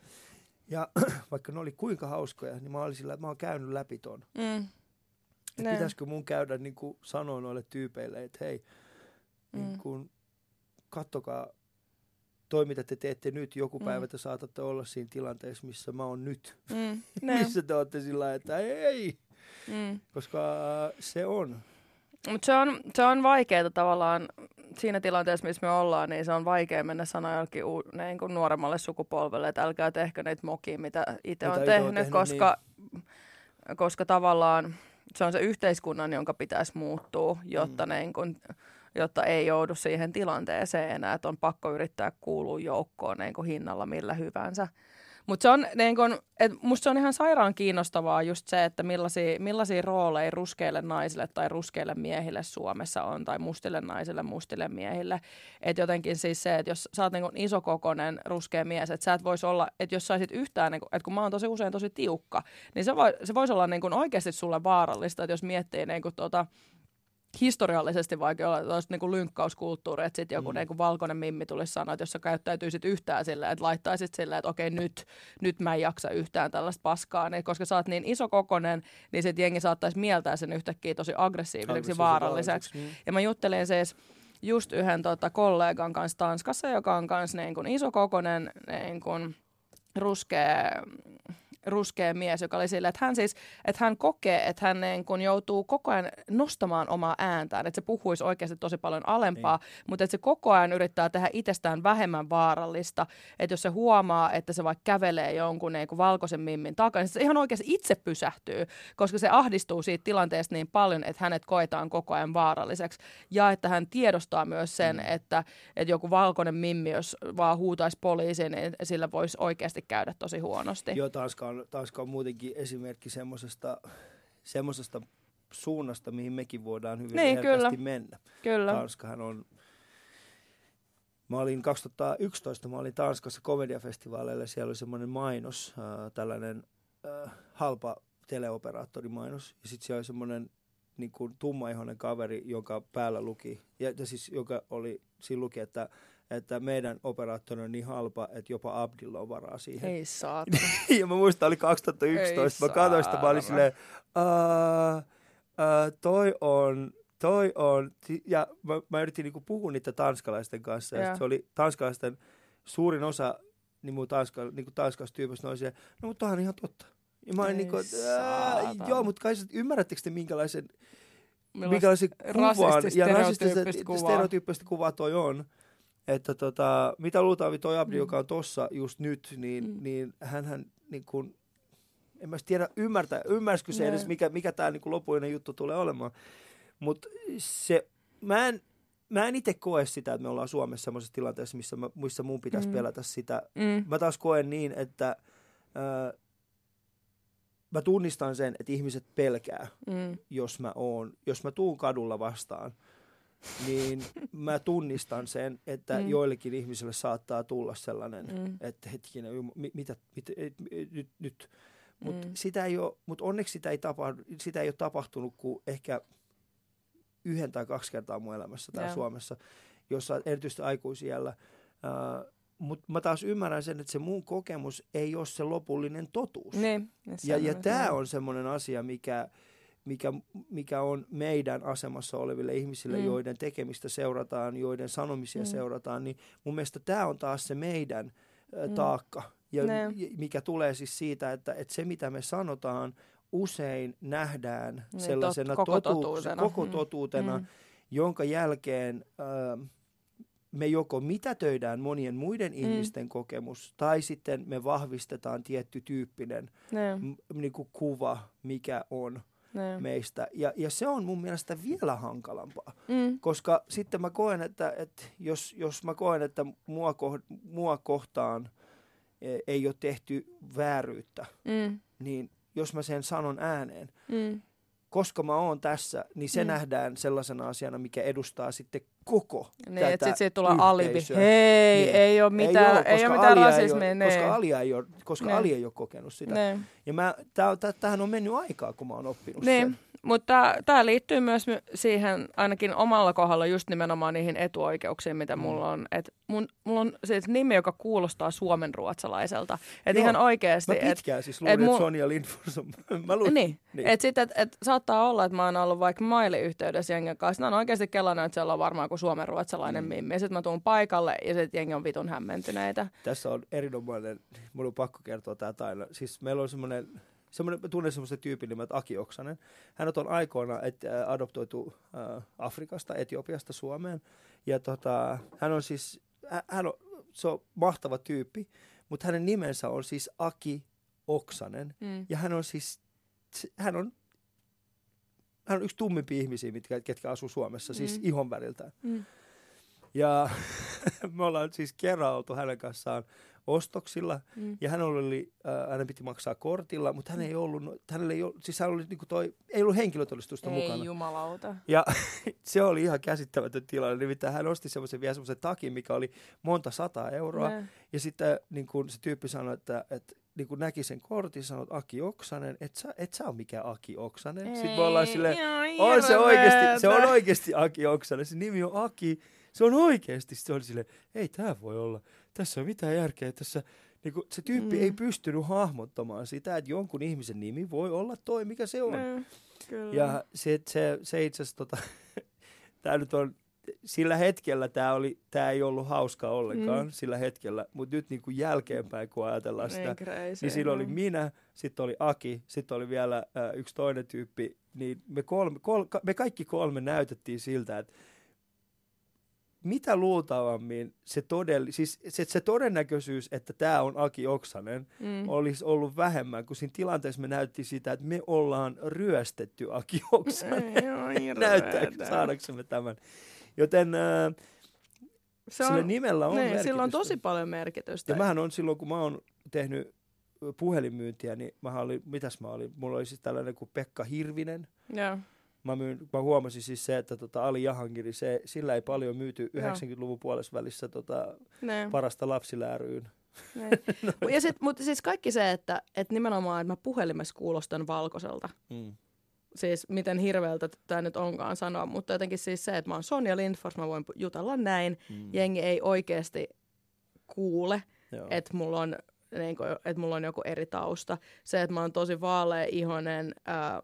Ja vaikka ne oli kuinka hauskoja, niin mä, olin sillä, mä oon käynyt läpi ton. Mm. Että pitäisikö mun käydä niin kuin sanoa noille tyypeille, että hei, mm. niin kun, kattokaa, toi mitä te teette nyt, joku mm. päivä te saatatte olla siinä tilanteessa, missä mä oon nyt. Mm. missä te ootte sillä että ei, mm. koska se on. Mutta se on, se on vaikeaa tavallaan siinä tilanteessa, missä me ollaan, niin se on vaikea mennä sanoa jollekin niin nuoremmalle sukupolvelle, että älkää tehkö niitä mokia, mitä itse on tehnyt, tehnyt koska, niin. koska tavallaan se on se yhteiskunnan, jonka pitäisi muuttua, jotta, mm. niin kun, jotta ei joudu siihen tilanteeseen enää, että on pakko yrittää kuulua joukkoon niin kun hinnalla millä hyvänsä. Mutta se on, niin kun, et musta se on ihan sairaan kiinnostavaa just se, että millaisia, millaisia rooleja ruskeille naisille tai ruskeille miehille Suomessa on, tai mustille naisille, mustille miehille. Että jotenkin siis se, että jos sä oot niin isokokoinen ruskea mies, että sä et vois olla, että jos sä olisit yhtään, niin että kun mä oon tosi usein tosi tiukka, niin se, voi, se voisi olla niin kun oikeasti sulle vaarallista, että jos miettii niin kun tuota... historiallisesti vaikea olla, että olisi niin kuin lynkkauskulttuuri, että sitten joku mm. niin kuin valkoinen mimmi tulisi sanoa, että jos sä käyttäytyisit yhtään silleen, että laittaisit silleen, että okei nyt, nyt mä en jaksa yhtään tällaista paskaa, niin koska sä oot niin isokokoinen, niin sitten jengi saattaisi mieltää sen yhtäkkiä tosi aggressiiviseksi, vaaralliseksi. Mm. Ja mä juttelin siis just yhden tota, kollegan kanssa Tanskassa, joka on kanssa niin kuin isokokoinen, niin kuin ruskea... ruskea mies, joka oli sillä, että hän siis, että hän kokee, että hän niin kun joutuu koko ajan nostamaan omaa ääntään, että se puhuisi oikeasti tosi paljon alempaa, niin. Mutta että se koko ajan yrittää tehdä itsestään vähemmän vaarallista, että jos se huomaa, että se vaikka kävelee jonkun niin kuin valkoisen mimmin takaa, niin se ihan oikeasti itse pysähtyy, koska se ahdistuu siitä tilanteesta niin paljon, että hänet koetaan koko ajan vaaralliseksi ja että hän tiedostaa myös sen, mm. että, että joku valkoinen mimmi, jos vaan huutaisi poliisiin, niin sillä voisi oikeasti käydä tosi huonosti. Joo, Tanska on Tanska on muutenkin esimerkki semmoisesta, semmoisesta suunnasta, mihin mekin voidaan hyvin niin, herkästi kyllä. mennä. Kyllä. Tanskahan on... Mä olin kaksituhattayksitoista, mä olin Tanskassa komediafestivaaleilla, siellä oli semmoinen mainos, äh, tällainen äh, halpa teleoperaattorimainos. Ja sitten siellä oli semmoinen niin kuin tummaihoinen kaveri, joka päällä luki, ja, ja siis joka oli, siinä luki, että että meidän operaattori on niin halpa, että jopa Abdilla on varaa siihen. Ei saa. Ja mä muistan, oli kaksituhattayksitoista. Ei mä katsoin sitä, mä olin silleen, uh, uh, toi on, toi on. Ja mä, mä yritin niinku puhua niitä tanskalaisten kanssa. Ja ja. Se oli tanskalaisten, suurin osa niin tanska, niinku tanskalaisista tyypistä oli silleen, no mutta toihan on ihan totta. Ja mä olin niinku, joo, mutta kai ymmärrättekö te minkälaisen, minkälaisen kuvan ja rasistista stereotyyppistä kuvaa toi on? Että tota, mitä luultaan toi Abdi, mm. joka on tossa just nyt, niin, mm. niin hänhän niin kun, en mä tiedä ymmärtää, ymmärsikö se edes, mikä, mikä tää niin kun lopullinen juttu tulee olemaan. Mut se, mä en, mä en itse koe sitä, että me ollaan Suomessa semmoisessa tilanteessa, missä, mä, missä mun pitäisi mm. pelätä sitä. Mm. Mä taas koen niin, että äh, mä tunnistan sen, että ihmiset pelkää, mm. jos mä oon, jos mä tuun kadulla vastaan. Niin mä tunnistan sen, että mm. joillekin ihmisille saattaa tulla sellainen, mm. että hetkinen, mit, mitä, mit, nyt, nyt. Mutta mm. mut onneksi sitä ei, tapahdu, sitä ei ole tapahtunut kuin ehkä yhden tai kaksi kertaa mun elämässä täällä yeah. Suomessa, jossa erityisesti aikuisiällä. Uh, mutta mä taas ymmärrän sen, että se mun kokemus ei ole se lopullinen totuus. Ne, ne ja ja tämä on semmoinen asia, mikä... Mikä, mikä on meidän asemassa oleville ihmisille, mm. joiden tekemistä seurataan, joiden sanomisia mm. seurataan, niin mun mielestä tämä on taas se meidän ä, taakka, ja, mikä tulee siis siitä, että, että se mitä me sanotaan usein nähdään niin, sellaisena tot, koko totu, totuutena, koko totuutena mm. jonka jälkeen ä, me joko mitätöidään monien muiden mm. ihmisten kokemus, tai sitten me vahvistetaan tietty tyyppinen m, niin kuin kuva, mikä on. Ne. Meistä. Ja, ja se on mun mielestä vielä hankalampaa, mm. koska sitten mä koen, että, että jos, jos mä koen, että mua, koht- mua kohtaan ei ole tehty vääryyttä, mm. niin jos mä sen sanon ääneen, mm. koska mä oon tässä, niin se mm. nähdään sellaisena asiana, mikä edustaa sitten koko niin, tätä että sit siitä tulee alibi. Hei, niin. ei ole mitään, ei ole, ei ole mitään rasismia. Ei ole, koska Ali ei ole, koska Ali ei ole kokenut sitä. Ne. Ja mä, täh, täh, tähän on mennyt aikaa, kun mä oon oppinut ne. sen. Mutta tämä liittyy myös siihen ainakin omalla kohdalla just nimenomaan niihin etuoikeuksiin, mitä mm. mulla on. Et mun, mulla on siis nimi, joka kuulostaa suomenruotsalaiselta. Että ihan oikeasti. Mä pitkään et, siis luulin, että mun... Sonja Rienfors on. Mä luin. Niin. niin. Että sitten et, et, saattaa olla, että mä oon ollut vaikka mailiyhteydessä jengen kanssa. Mä oon oikeasti kelannut, että siellä on varmaan kuin suomenruotsalainen mm. mimmi. Ja sitten mä tuun paikalle ja sitten jengi on vitun hämmentyneitä. Tässä on erinomainen, mun on pakko kertoa tää taina. Siis meillä on semmoinen... Semmoinen, mä tunnen semmoista tyypin nimeltä Aki Oksanen. Hän on aikoina et, ä, adoptoitu ä, Afrikasta, Etiopiasta Suomeen. Ja tota, hän on siis, ä, hän on, se on mahtava tyyppi, mutta hänen nimensä on siis Aki Oksanen. Mm. Ja hän on siis, hän on, hän on yksi tummimpia ihmisiä, mitkä, ketkä asuu Suomessa, mm. siis ihon väriltään. Mm. Ja me ollaan siis kerran oltu hänen kanssaan ostoksilla, mm. ja hän oli, äh, hänen piti maksaa kortilla, mutta hän ei ollut, hänellä ei ollut, siis hän oli niinku toi, ei ollut henkilötodistusta ei mukana. Ei jumalauta. Ja se oli ihan käsittämätön tilanne, nimittäin hän osti semmoisen vielä semmoisen takin, mikä oli monta sataa euroa, ne. Ja sitten niin kun se tyyppi sanoi, että, että niin kun näki sen kortin, sanot Aki Oksanen, et sä, et sä ole mikään Aki Oksanen. Ei, sitten me ollaan silleen, joo, on se, oikeasti, se on oikeasti Aki Oksanen, se nimi on Aki, se on oikeasti. Sitten se oli silleen, ei tää voi olla, tässä ei ole mitään järkeä, tässä... Niin kun se tyyppi mm. ei pystynyt hahmottamaan sitä, että jonkun ihmisen nimi voi olla toi, mikä se on. Mm, ja se, se, se itse asiassa, tota, tää nyt on, sillä hetkellä tää, oli, tää ei ollut hauskaa ollenkaan, mm. sillä hetkellä. Mutta nyt niin kun jälkeenpäin, kun ajatellaan sitä, niin siinä oli minä, sitten oli Aki, sitten oli vielä äh, yksi toinen tyyppi. Niin me, kolme, kol, me kaikki kolme näytettiin siltä, että mitä luultavammin se, todell- siis se, se todennäköisyys, että tämä on Aki Oksanen, mm. olisi ollut vähemmän, kun siinä tilanteessa me näyttiin sitä, että me ollaan ryöstetty Aki Oksanen näyttääksemme, saadaksemme tämän. Joten äh, se on, sillä nimellä on ne, merkitystä. Sillä on tosi paljon merkitystä. Ja mähän on silloin, kun mä oon tehnyt puhelinmyyntiä, niin mä olin, mitäs mä olin? Mulla oli siis tällainen kuin Pekka Hirvinen. Joo. Mä, myyn, mä huomasin siis se, että tota Ali Jahangiri, se, sillä ei paljon myyty yhdeksänkymmentäluvun puolesvälissä tota Parasta lapsilla ry:n. Ja sit, mut siis kaikki se, että et nimenomaan että mä puhelimessa kuulostan valkoiselta. Mm. Siis miten hirveältä tämä nyt onkaan sanoa, mutta jotenkin siis se, että mä oon Sonja Rienfors, mä voin jutella näin. Mm. Jengi ei oikeasti kuule, että mulla on... Niin kuin, että mulla on joku eri tausta. Se, että mä oon tosi vaalea-ihonen, ää,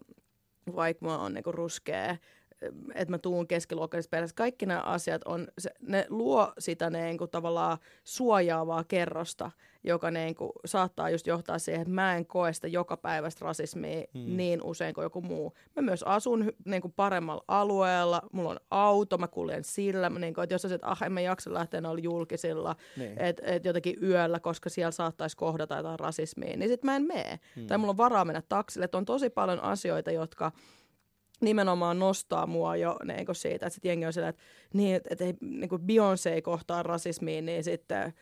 vaikka mä oon niinku ruskea, että mä tuun keskiluokkaisessa perheessä. Kaikki nämä asiat, on, se, ne luo sitä niinku tavallaan suojaavaa kerrosta, joka niinku saattaa just johtaa siihen, että mä en koe sitä jokapäiväistä rasismia hmm. niin usein kuin joku muu. Mä myös asun niinku paremmalla alueella, mulla on auto, mä kuljen sillä, niinku, että jos sä, että ah, en mä jaksa lähteä noilla julkisilla, niin. että et jotenkin yöllä, koska siellä saattaisi kohdata jotain rasismia, niin sit mä en mene. Hmm. Tai mulla on varaa mennä taksille, että on tosi paljon asioita, jotka... nimenomaan nostaa mua jo niin kuin siitä, että sitten jengi on sillä, että, niin, että, että niin kuin Beyoncé ei kohtaa rasismia, niin sitten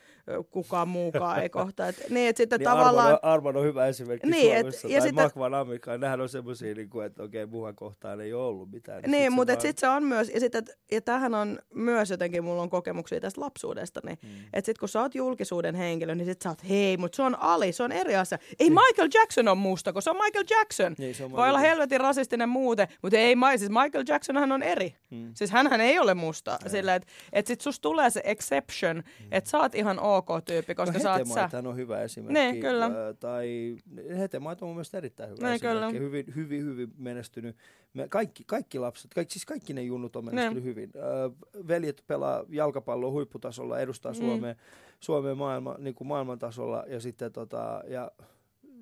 kukaan muukaan ei kohtaa. Että, niin, että sitten niin tavallaan... Arman on hyvä esimerkki niin, Suomessa, et, ja tai Makvan Amikka, nehän on semmoisia, niin kuin, että okei, muuhan kohtaan ei ole ollut mitään. Niin, niin mutta vaan... sitten se on myös, ja, sit, et, ja tämähän on myös jotenkin, mulla on kokemuksia tästä lapsuudesta, niin, hmm. että sitten kun sä oot julkisuuden henkilö, niin sitten sä oot, hei, mutta se on Ali, se on eri asia. Ei Michael Jackson on musta, kun se on Michael Jackson. Niin, se on voi olla helvetin rasistinen muuten, mutta ei, siis Michael Jacksonhan on eri. Mm. Siis hänhän ei ole musta. Sillä, että et sit susta tulee se exception, mm. että sä oot ihan ok tyyppi, koska no, sä oot sä. Hetemaitahan on hyvä esimerkki. Ne, kyllä. Äh, tai Hetemaita on mun mielestä erittäin hyvä ne, esimerkki. Kyllä. Hyvin, hyvin, hyvin menestynyt. Me, kaikki, kaikki lapset, kaikki, siis kaikki ne junnut on menestynyt ne. Hyvin. Äh, veljet pelaa jalkapalloa huipputasolla, edustaa mm. Suomea, Suomea maailma, niin kuin maailman tasolla. Ja sitten, tota, ja,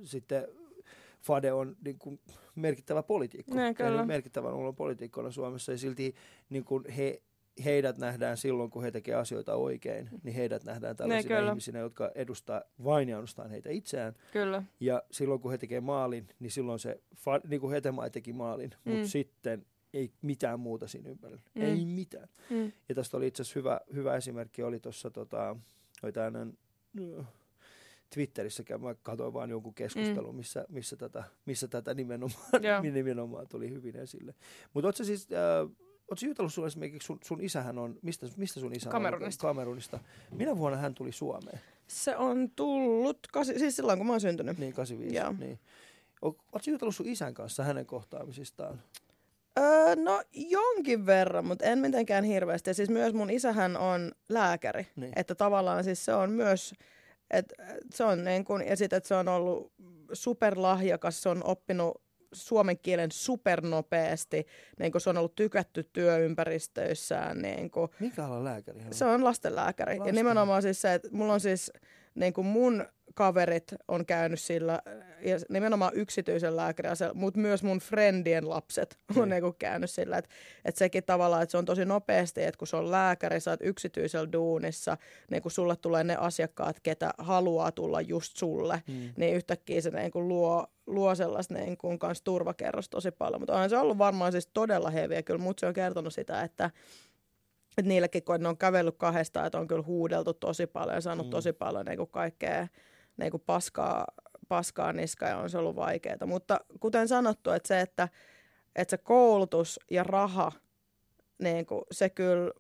sitten Fade on... Niin kuin, merkittävä poliitikko. Merkittävän olon poliitikkona Suomessa ja silti niin kun he, heidät nähdään silloin, kun he tekevät asioita oikein, niin heidät nähdään tällaisina ne, ihmisinä, jotka edustaa vain ja ainoastaan heitä itseään. Kyllä. Ja silloin, kun he tekevät maalin, niin silloin se, niin kuin Hetema teki maalin, mm. mutta sitten ei mitään muuta siinä ympärillä. Mm. Ei mitään. Mm. Ja tästä oli itse asiassa hyvä, hyvä esimerkki, oli tuossa tota, Twitterissä mä katsoin vaan jonkun keskustelun, mm. missä, missä, tätä, missä tätä nimenomaan, nimenomaan tuli hyvin esille. Mutta ootko sä siis, äh, ootko jutellut sulle esimerkiksi, sun, sun isähän on, mistä, mistä sun isä Kamerunista. on? Kamerunista. Minä vuonna hän tuli Suomeen? Se on tullut, kasi, siis silloin kun mä oon syntynyt. Niin, kahdeksankymmentäviisi. Niin. Ootko jutellut sun isän kanssa hänen kohtaamisistaan? Öö, no jonkin verran, mutta en mitenkään hirveästi. Siis myös mun isähän on lääkäri, niin. Että tavallaan siis se on myös... Et se on niin kun, ja sitten, että se on ollut superlahjakas, se on oppinut suomen kielen supernopeasti, niin kun se on ollut tykätty työympäristöissään. Niin kun, mikä ala lääkäri? Se on lastenlääkäri. Lasten. Ja nimenomaan siis se, että mulla on siis, niin kun mun kaverit on käynyt sillä, ja nimenomaan yksityisen lääkärin, mutta myös mun friendien lapset on mm. niin kun käynyt sillä. Että et sekin tavallaan, että se on tosi nopeasti, että kun se on lääkäri, sä oot yksityisellä duunissa, niin kun sulle tulee ne asiakkaat, ketä haluaa tulla just sulle, mm. niin yhtäkkiä se niin kun luo, luo sellaista niin kun kans turvakerros tosi paljon. Mutta onhan se ollut varmaan siis todella heviä, kyllä mut se on kertonut sitä, että et niilläkin, kun ne on kävellyt kahdestaan, että on kyllä huudeltu tosi paljon ja saanut mm. tosi paljon niin kun kaikkea, niin kuin paskaa, paskaa niska ja on se ollut vaikeaa. Mutta kuten sanottu, että se, että, että se koulutus ja raha, niin kuin se kyllä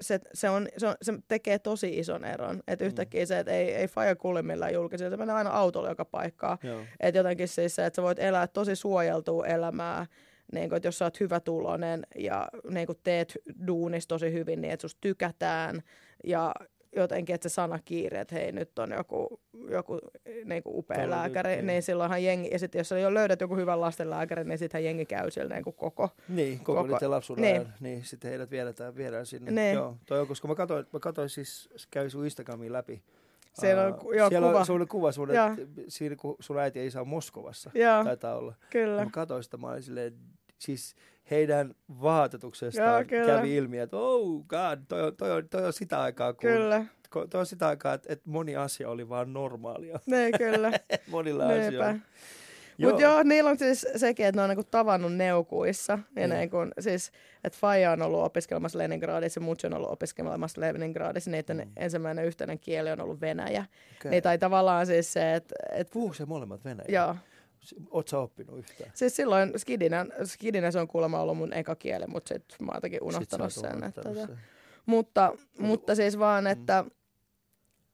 se, se, on, se, on, se tekee tosi ison eron. Että yhtäkkiä se, että ei, ei faija kuule millään julkisilla, se menee aina autolla joka paikkaan. Että jotenkin siis se, että sä voit elää tosi suojeltua elämää, niin kun, että jos sä oot hyvätuloinen ja niin kun teet duunis tosi hyvin, niin että susta tykätään ja jotenkin, että se sanakiire, että hei, nyt on joku, joku niin kuin upea Tämä lääkäri, nyt, niin, niin silloinhan jengi, ja sitten jos jo löydät joku hyvän lastenlääkäri, niin sittenhän jengi käy siellä niin kuin koko. Niin, koko, koko niiden lapsuuden niin. ajan, niin sitten heidät viedään, viedään sinne. Niin. Joo, toi on, koska mä katsoin, mä katsoin siis, käy sun Instagramiin läpi. Siellä on, uh, joo, siellä kuva. on sulle kuva sun, siinä kun sun äiti ja isä on Moskovassa, joo, taitaa olla. Kyllä. Ja mä katsoin sitä, mä olin silleen, siis heidän vaatetuksestaan kävi ilmi, että oh god, toi on, toi on, toi on sitä aikaa, kun, toi on sitä aikaa, että, että moni asia oli vaan normaalia. Ne, kyllä. Monilla asioilla. Mutta joo, niillä on siis sekin, että ne on niinku tavannut neukuissa. Ja mm. niinku, siis, että faija on ollut opiskelemassa Leningradissa, mutsi on ollut opiskelemassa Leningradissa, niiden mm. ensimmäinen yhteinen kieli on ollut venäjä. Okay. Niin, tai tavallaan siis se, että... Et, puhuuko se molemmat venäjä? Joo. Oot sä oppinut yhtään? Siis silloin skidinä se on kuulemma ollut mun eka kieli, mutta sit mä oon jotenkin unohtanut sen. Unohtanut että, sen. Mutta, mutta siis vaan, että mm.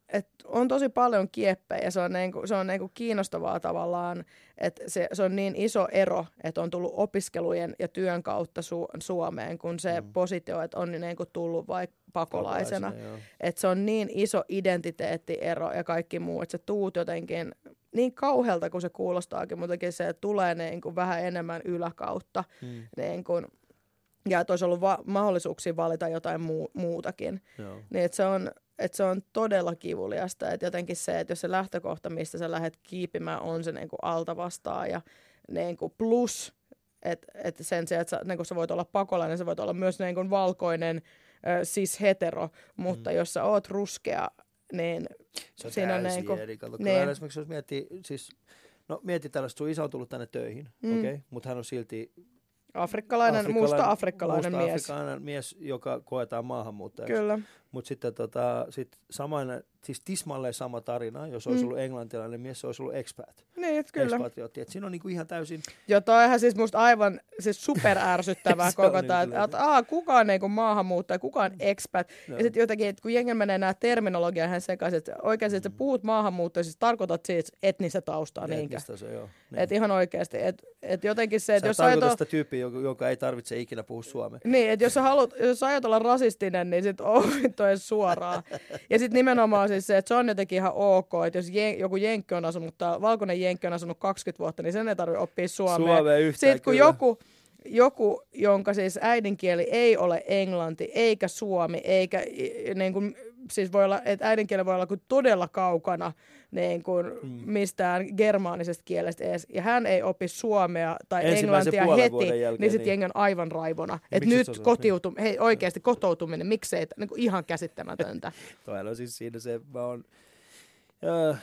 et on tosi paljon kieppejä. Se on, niinku, se on niinku kiinnostavaa tavallaan, että se, se on niin iso ero, että on tullut opiskelujen ja työn kautta su- Suomeen, kun se mm. positio, että on niinku tullut vaikka pakolaisena. Että se on niin iso identiteettiero ja kaikki muu, että sä tuut jotenkin... Niin kauhealta kuin se kuulostaakin, mutta se tulee niin kuin vähän enemmän yläkautta. Hmm. Niin kuin, ja että olisi ollut va- mahdollisuuksia valita jotain muu- muutakin. Joo. Niin että se on, että se on todella kivuliasta. Että jotenkin se, että jos se lähtökohta, mistä sä lähdet kiipimään, on se niin kuin alta vastaan ja niin kuin plus, että et sen sijaan, että sä, niin kuin sä voit olla pakolainen, sä voit olla myös niin kuin valkoinen, äh, siis hetero, mutta hmm. jos sä oot ruskea, niin... Se on siinä täysin on eri. Kato, niin. Esimerkiksi jos miettii, siis, no miettii tällaista, sun isä on tullut tänne töihin, mm. okei, okay, mutta hän on silti... Afrikkalainen, afrikkalainen musta afrikkalainen musta mies. Afrikkalainen mies, joka koetaan maahanmuuttajaksi. Kyllä. Mutta sitten tota, sit samainen, siis tismalleen sama tarina, jos olisi mm. ollut englantilainen mies, se olisi ollut expat. Niin, et kyllä. Expatriotti, että siinä on niinku ihan täysin... Joo, toihan siis musta aivan siis superärsyttävää koko ajan, niin että aah, kukaan niinku maahanmuuttaja, kukaan expat. No. Ja sitten jotenkin, että kun jengen menee nämä terminologiaan hän sekaisin, että oikeasti, että mm. puhut maahanmuuttajista, siis tarkoitat siis etnistä taustaa niinkään. Etnistä se, joo. Niin. Että ihan oikeasti, että et jotenkin se, että jos sä tarkoitat sitä tyyppiä, joka ei tarvitse ikinä puhua suomea. Niin, että jos sä haluat, jos sä ajat olla rasistinen, niin sit oh, suoraan. Ja sitten nimenomaan siis se, että se on jotenkin ihan ok, että jos jen, joku jenkki on asunut, tai valkoinen jenkki on asunut kaksikymmentä vuotta, niin sen ei tarvitse oppia suomea. Suomea yhtään. Sitten kun joku, joku, jonka siis äidinkieli ei ole englanti, eikä suomi, eikä niin kuin, siis voi olla, että äidinkieli voi olla kuin todella kaukana niin kuin hmm. mistään germaanisesta kielestä edes, ja hän ei opi suomea tai englantia heti, jälkeen, niin sitten jengi on aivan raivona. Että nyt kotiutum- hei, oikeasti kotoutuminen, miksei, niin kuin ihan käsittämätöntä. Toihan on siis siinä se, mä oon, äh,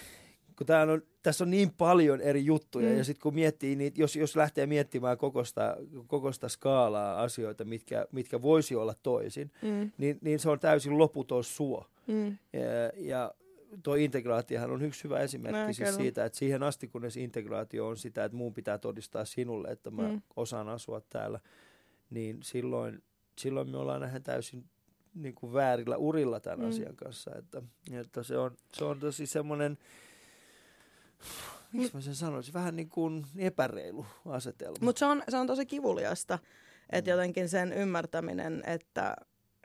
kun tää on, tässä on niin paljon eri juttuja, mm. ja sitten kun miettii, niin jos, jos lähtee miettimään kokosta, kokosta skaalaa asioita, mitkä, mitkä voisi olla toisin, mm. niin, niin se on täysin loputon suo. Mm. Ja, ja tuo integraatiohan on yksi hyvä esimerkki no, siis siitä, että siihen asti kunnes integraatio on sitä, että mun pitää todistaa sinulle, että mä mm. osaan asua täällä, niin silloin, silloin me ollaan nähdä täysin niin kuin väärillä urilla tämän mm. asian kanssa. Että, että se, on, se on tosi semmoinen... Miksi mä sen sanoisin? Vähän niin kuin epäreilu asetelma. Mutta se on, se on tosi kivuliasta, että mm. jotenkin sen ymmärtäminen, että,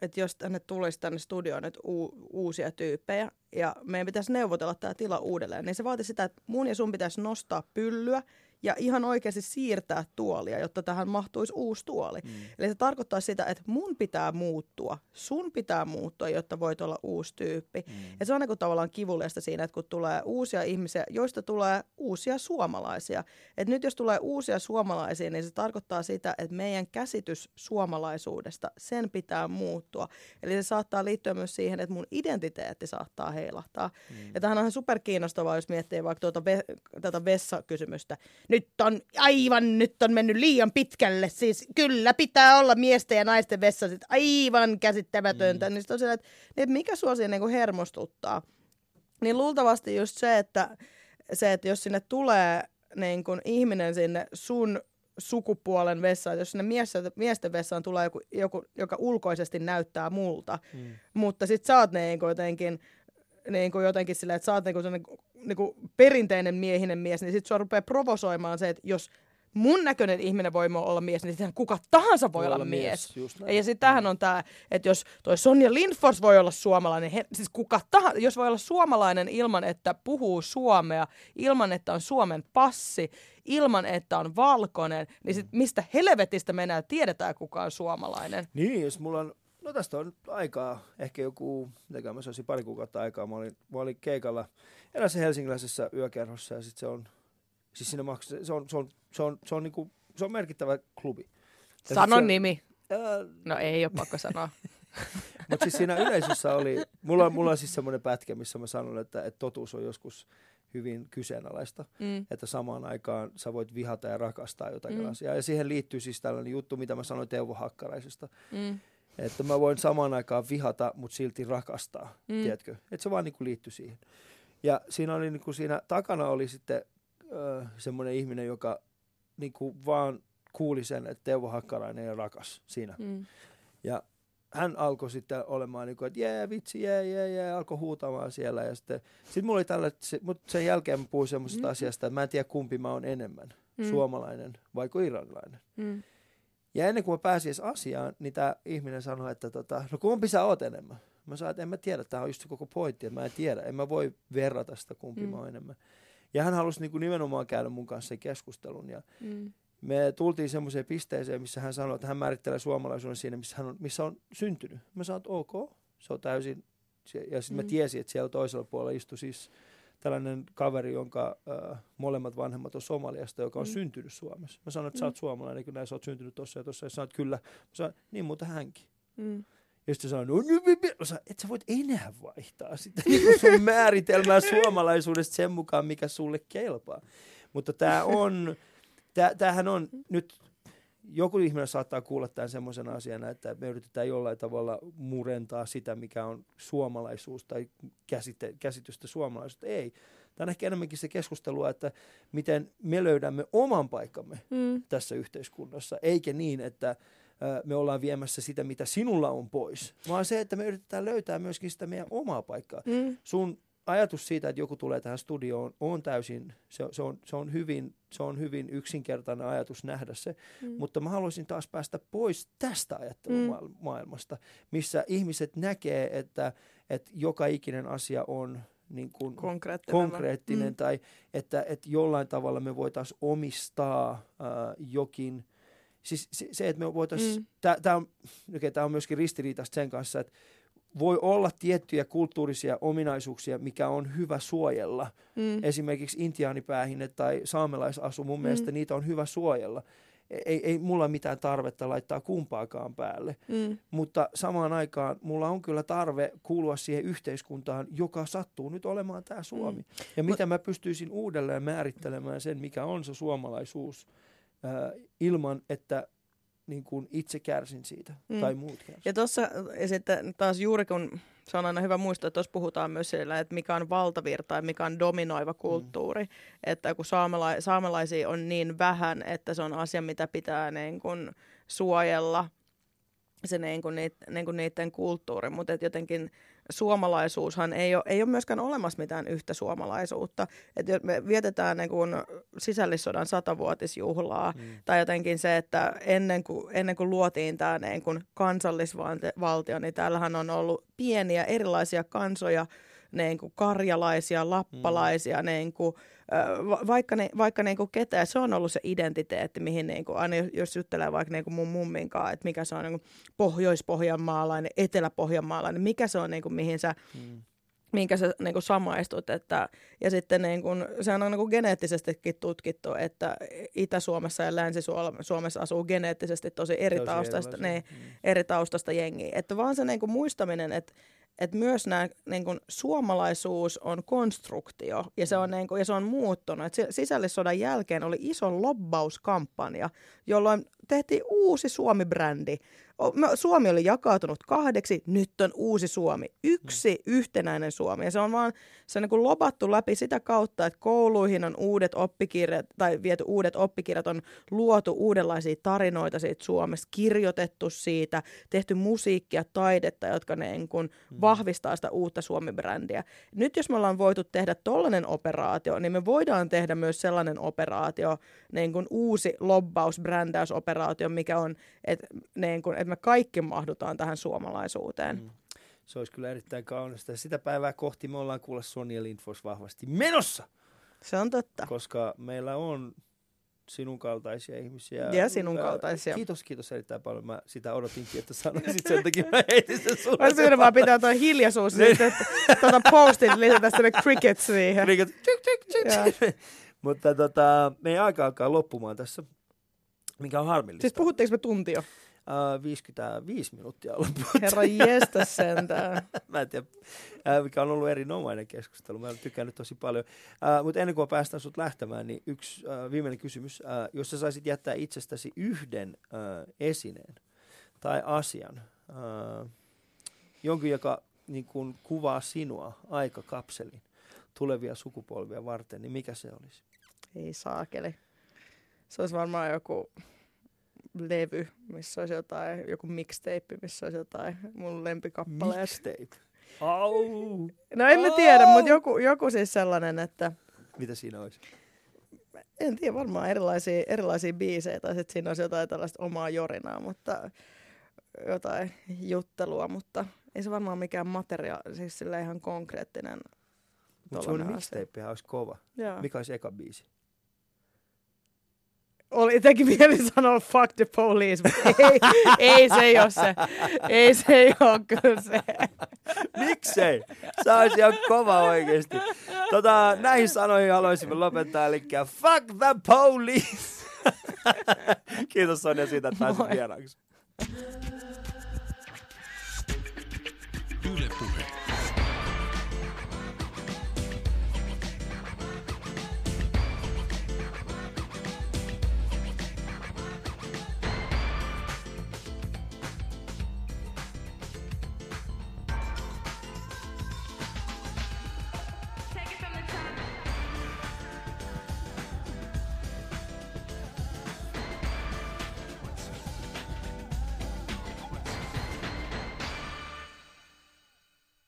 että jos tänne tulisi tänne studioon nyt u- uusia tyyppejä ja meidän pitäisi neuvotella tämä tila uudelleen, niin se vaati sitä, että mun ja sun pitäisi nostaa pyllyä ja ihan oikeasti siirtää tuolia, jotta tähän mahtuisi uusi tuoli. Mm. Eli se tarkoittaa sitä, että mun pitää muuttua, sun pitää muuttua, jotta voit olla uusi tyyppi. Mm. Ja se on niin kuin tavallaan kivuliasta siinä, että kun tulee uusia ihmisiä, joista tulee uusia suomalaisia. Et nyt jos tulee uusia suomalaisia, niin se tarkoittaa sitä, että meidän käsitys suomalaisuudesta, sen pitää muuttua. Eli se saattaa liittyä myös siihen, että mun identiteetti saattaa heilahtaa. Mm. Ja tämähän on superkiinnostavaa, jos miettii vaikka tuota ve- tätä vessakysymystä. Nyt on aivan, nyt on mennyt liian pitkälle. Siis kyllä pitää olla miesten ja naisten vessa, sit aivan käsittämätöntä. Mm. Niin on se, että, että mikä sua siinä niin kuin hermostuttaa? Niin luultavasti just se, että, se, että jos sinne tulee niin kuin ihminen sinne sun sukupuolen vessaan, jos sinne miesten, miesten vessaan tulee joku, joku, joka ulkoisesti näyttää multa, mm. mutta sit sä oot niin kuin jotenkin, niin kuin jotenkin silleen, että sä oot niin kuin sellainen, niin kuin perinteinen miehinen mies, niin sit sua rupeaa provosoimaan se, että jos mun näköinen ihminen voi olla mies, niin sitten kuka tahansa voi, voi olla mies. mies. Ja sitten tämähän on tämä, että jos toi Sonja Rienfors voi olla suomalainen, he, siis kuka tahansa, jos voi olla suomalainen ilman, että puhuu suomea, ilman, että on Suomen passi, ilman, että on valkoinen, niin sitten mistä helvetistä mennään, tiedetään kuka on suomalainen. Niin, jos mulla on, no tästä on aikaa, ehkä joku, mitäkään mä sanoisin, pari kuukautta aikaa, mä olin, mä olin keikalla eräässä helsingiläisessä yökerhossa ja sitten se on, siis siinä maksaa, se on, se on, se on, se on, niinku, se on merkittävä klubi. Ja sano siellä, nimi. Ää... No ei ole pakko sanoa. Mutta siis siinä yleisössä oli, mulla, mulla on siis semmoinen pätkä, missä mä sanon, että, että totuus on joskus hyvin kyseenalaista. Mm. Että samaan aikaan sä voit vihata ja rakastaa jotakin mm. asiaa. Ja siihen liittyy siis tällainen juttu, mitä mä sanoin Teuvo Hakkaraisesta. Mm. Että mä voin samaan aikaan vihata, mutta silti rakastaa, mm. tiedätkö? Että se vaan niinku liittyy siihen. Ja siinä oli niinku, siinä takana oli sitten Öö, semmoinen ihminen, joka niinku vaan kuuli sen, että Teuvo Hakkarainen on rakas siinä. Mm. Ja hän alkoi sitten olemaan niinku, että jee, vitsi, jee, jee, jee, alkoi huutamaan siellä. Ja sitten sit mulla oli tällä, mutta sen jälkeen mä puhuin semmoisesta mm. asiasta, että mä en tiedä kumpi mä oon enemmän, mm. suomalainen vaiko iranilainen. Mm. Ja ennen kuin mä pääsin edes asiaan, niin tää ihminen sanoi, että tota, no kumpi sä oot enemmän? Mä sanoin, että en mä tiedä, tää on just se koko pointti, että mä en tiedä, en mä voi verrata sitä kumpi mm. mä oon enemmän. Ja hän halusi niinku nimenomaan käydä mun kanssa sen keskustelun. Ja mm. me tultiin semmoiseen pisteeseen, missä hän sanoi, että hän määrittelee suomalaisuuden siinä, missä, hän on, missä on syntynyt. Mä sanoin, että ok, se on täysin. Ja sitten mm. mä tiesin, että siellä toisella puolella istui siis tällainen kaveri, jonka äh, molemmat vanhemmat on Somaliasta, joka on mm. syntynyt Suomessa. Mä sanoin, että mm. sä oot suomalainen, kyllä sä oot syntynyt tossa ja tossa. Ja sanoin, että kyllä. Mä sanoin, niin muuta hänkin. Mm. Ja sitten sanoin, no, että sä voit enää vaihtaa sitä niin sun määritelmää suomalaisuudesta sen mukaan, mikä sulle kelpaa. Mutta tää on, tää, tämähän on nyt, joku ihminen saattaa kuulla tämän semmoisen asiana, että me yritetään jollain tavalla murentaa sitä, mikä on suomalaisuus tai käsite, käsitystä suomalaisuudesta. Ei. Tämä on ehkä enemmänkin se keskustelua, että miten me löydämme oman paikkamme mm. tässä yhteiskunnassa, eikä niin, että me ollaan viemässä sitä, mitä sinulla on pois, vaan se, että me yritetään löytää myöskin sitä meidän omaa paikkaa. Mm. Sun ajatus siitä, että joku tulee tähän studioon, on täysin, se, se, on, se, on, hyvin, se on hyvin yksinkertainen ajatus nähdä se, mm. mutta mä haluaisin taas päästä pois tästä ajattelumaailmasta, mm. missä ihmiset näkee, että, että joka ikinen asia on niin kuin konkreettinen mm. tai että, että jollain tavalla me voitaisiin omistaa äh, jokin. Siis se, että me voitaisiin, mm. tämä on, okay, on myöskin ristiriitaista sen kanssa, että voi olla tiettyjä kulttuurisia ominaisuuksia, mikä on hyvä suojella. Mm. Esimerkiksi intiaanipäähine tai saamelaisasu, mun mm. mielestä niitä on hyvä suojella. Ei, ei mulla mitään tarvetta laittaa kumpaakaan päälle, mm. mutta samaan aikaan mulla on kyllä tarve kuulua siihen yhteiskuntaan, joka sattuu nyt olemaan tää Suomi. Mm. Ja M- mitä mä pystyisin uudelleen määrittelemään sen, mikä on se suomalaisuus. Äh, ilman, että niin kun itse kärsin siitä mm. tai muut kärsin. Ja tuossa sitten taas juuri kun, se on aina hyvä muistaa, että tuossa puhutaan myös sillä, että mikä on valtavirta ja mikä on dominoiva kulttuuri. Mm. Että kun saamela- saamelaisia on niin vähän, että se on asia, mitä pitää niin kun suojella se niin kun niit, niin kun niiden kulttuuri, mutta jotenkin suomalaisuushan ei ole, ei ole myöskään olemassa mitään yhtä suomalaisuutta. Että me vietetään niin kuin sisällissodan satavuotisjuhlaa mm. tai jotenkin se, että ennen kuin, ennen kuin luotiin tämä niin kuin kansallisvaltio, niin täällähän on ollut pieniä erilaisia kansoja, niin kuin karjalaisia, lappalaisia, mm. niin kuin, vaikka, ne, vaikka niin kuin ketä. Se on ollut se identiteetti, mihin niin kuin, aina jos juttelee vaikka niin kuin mun mumminkaan, että mikä se on niin kuin pohjois-pohjanmaalainen, etelä-pohjanmaalainen, mikä se on, niin kuin, mihin sä, mm. minkä sä niin kuin samaistut. Että, ja sitten niin kuin, sehän on niin kuin geneettisestikin tutkittu, että Itä-Suomessa ja Länsi-Suomessa asuu geneettisesti tosi eri, tosi taustasta, niin, mm. eri taustasta jengiä. Että vaan se niin kuin muistaminen, että että myös nämä, niin kun, suomalaisuus on konstruktio ja se on, niin kun, ja se on muuttunut. Et sisällissodan jälkeen oli iso lobbauskampanja, jolloin tehtiin uusi Suomi-brändi. Suomi oli jakautunut kahdeksi, nyt on uusi Suomi. Yksi yhtenäinen Suomi. Ja se on vaan se on niin kuin lobattu läpi sitä kautta, että kouluihin on uudet oppikirjat, tai viety uudet oppikirjat, on luotu uudenlaisia tarinoita siitä Suomesta, kirjoitettu siitä, tehty musiikkia, taidetta, jotka ne niin kuin vahvistaa sitä uutta Suomi-brändiä. Nyt jos me ollaan voitu tehdä tollainen operaatio, niin me voidaan tehdä myös sellainen operaatio, niin kuin uusi lobbaus, brändäysoperaatio, mikä on, että niin kuin, että me kaikki mahdutaan tähän suomalaisuuteen. Mm. Se olisi kyllä erittäin kaunista. Sitä päivää kohti me ollaan kuulla Sonja Rienfors vahvasti menossa. Se on totta. Koska meillä on sinun kaltaisia ihmisiä. Ja sinun kaltaisia. Kiitos, kiitos erittäin paljon. Mä sitä odotinkin, että sanoisit sen takia. Mä heitin sen sulle. Mä syyn vaan pitää toi hiljaisuus. Tuota postit lisätä sinne cricket siihen. Cricket. Mutta tota, meidän aika alkaa loppumaan tässä, mikä on harmillista. Siis puhutteeko me tunti jo? Uh, viisikymmentäviisi minuuttia loppuun. Herra jestä sentään. Mä en tiedä, uh, mikä on ollut erinomainen keskustelu. Mä olen tykännyt tosi paljon. Uh, mutta ennen kuin päästään sut lähtemään, niin yksi uh, viimeinen kysymys. Uh, jos sä saisit jättää itsestäsi yhden uh, esineen tai asian, uh, jonkun, joka niin kun, kuvaa sinua aikakapselin tulevia sukupolvia varten, niin mikä se olisi? Ei saakeli. Se olisi varmaan joku levy, missä olisi jotain, joku mixtape, missä olisi jotain mun lempikappaleet. Mixtape? Au! No en mä tiedä, mutta joku, joku siis sellainen, että... Mitä siinä olisi? En tiedä, varmaan erilaisia, erilaisia biisejä, tai sitten siinä olisi jotain tällaista omaa jorinaa, mutta jotain juttelua, mutta ei se varmaan mikään materiaali, siis sillä ihan konkreettinen. Mutta sun mixtapehän olisi kova. Jaa. Mikä olisi eka biisi? Oli itsekin mieli sanoa fuck the police, mutta ei, ei se ei ole se. Ei se ei ole kyllä se. Miksei? Se olisi ihan kova oikeasti. Tota, näihin sanoihin haluaisimme lopettaa, eli fuck the police. Kiitos Sonja siitä, että pääsit vieraksi. Yle Puhe.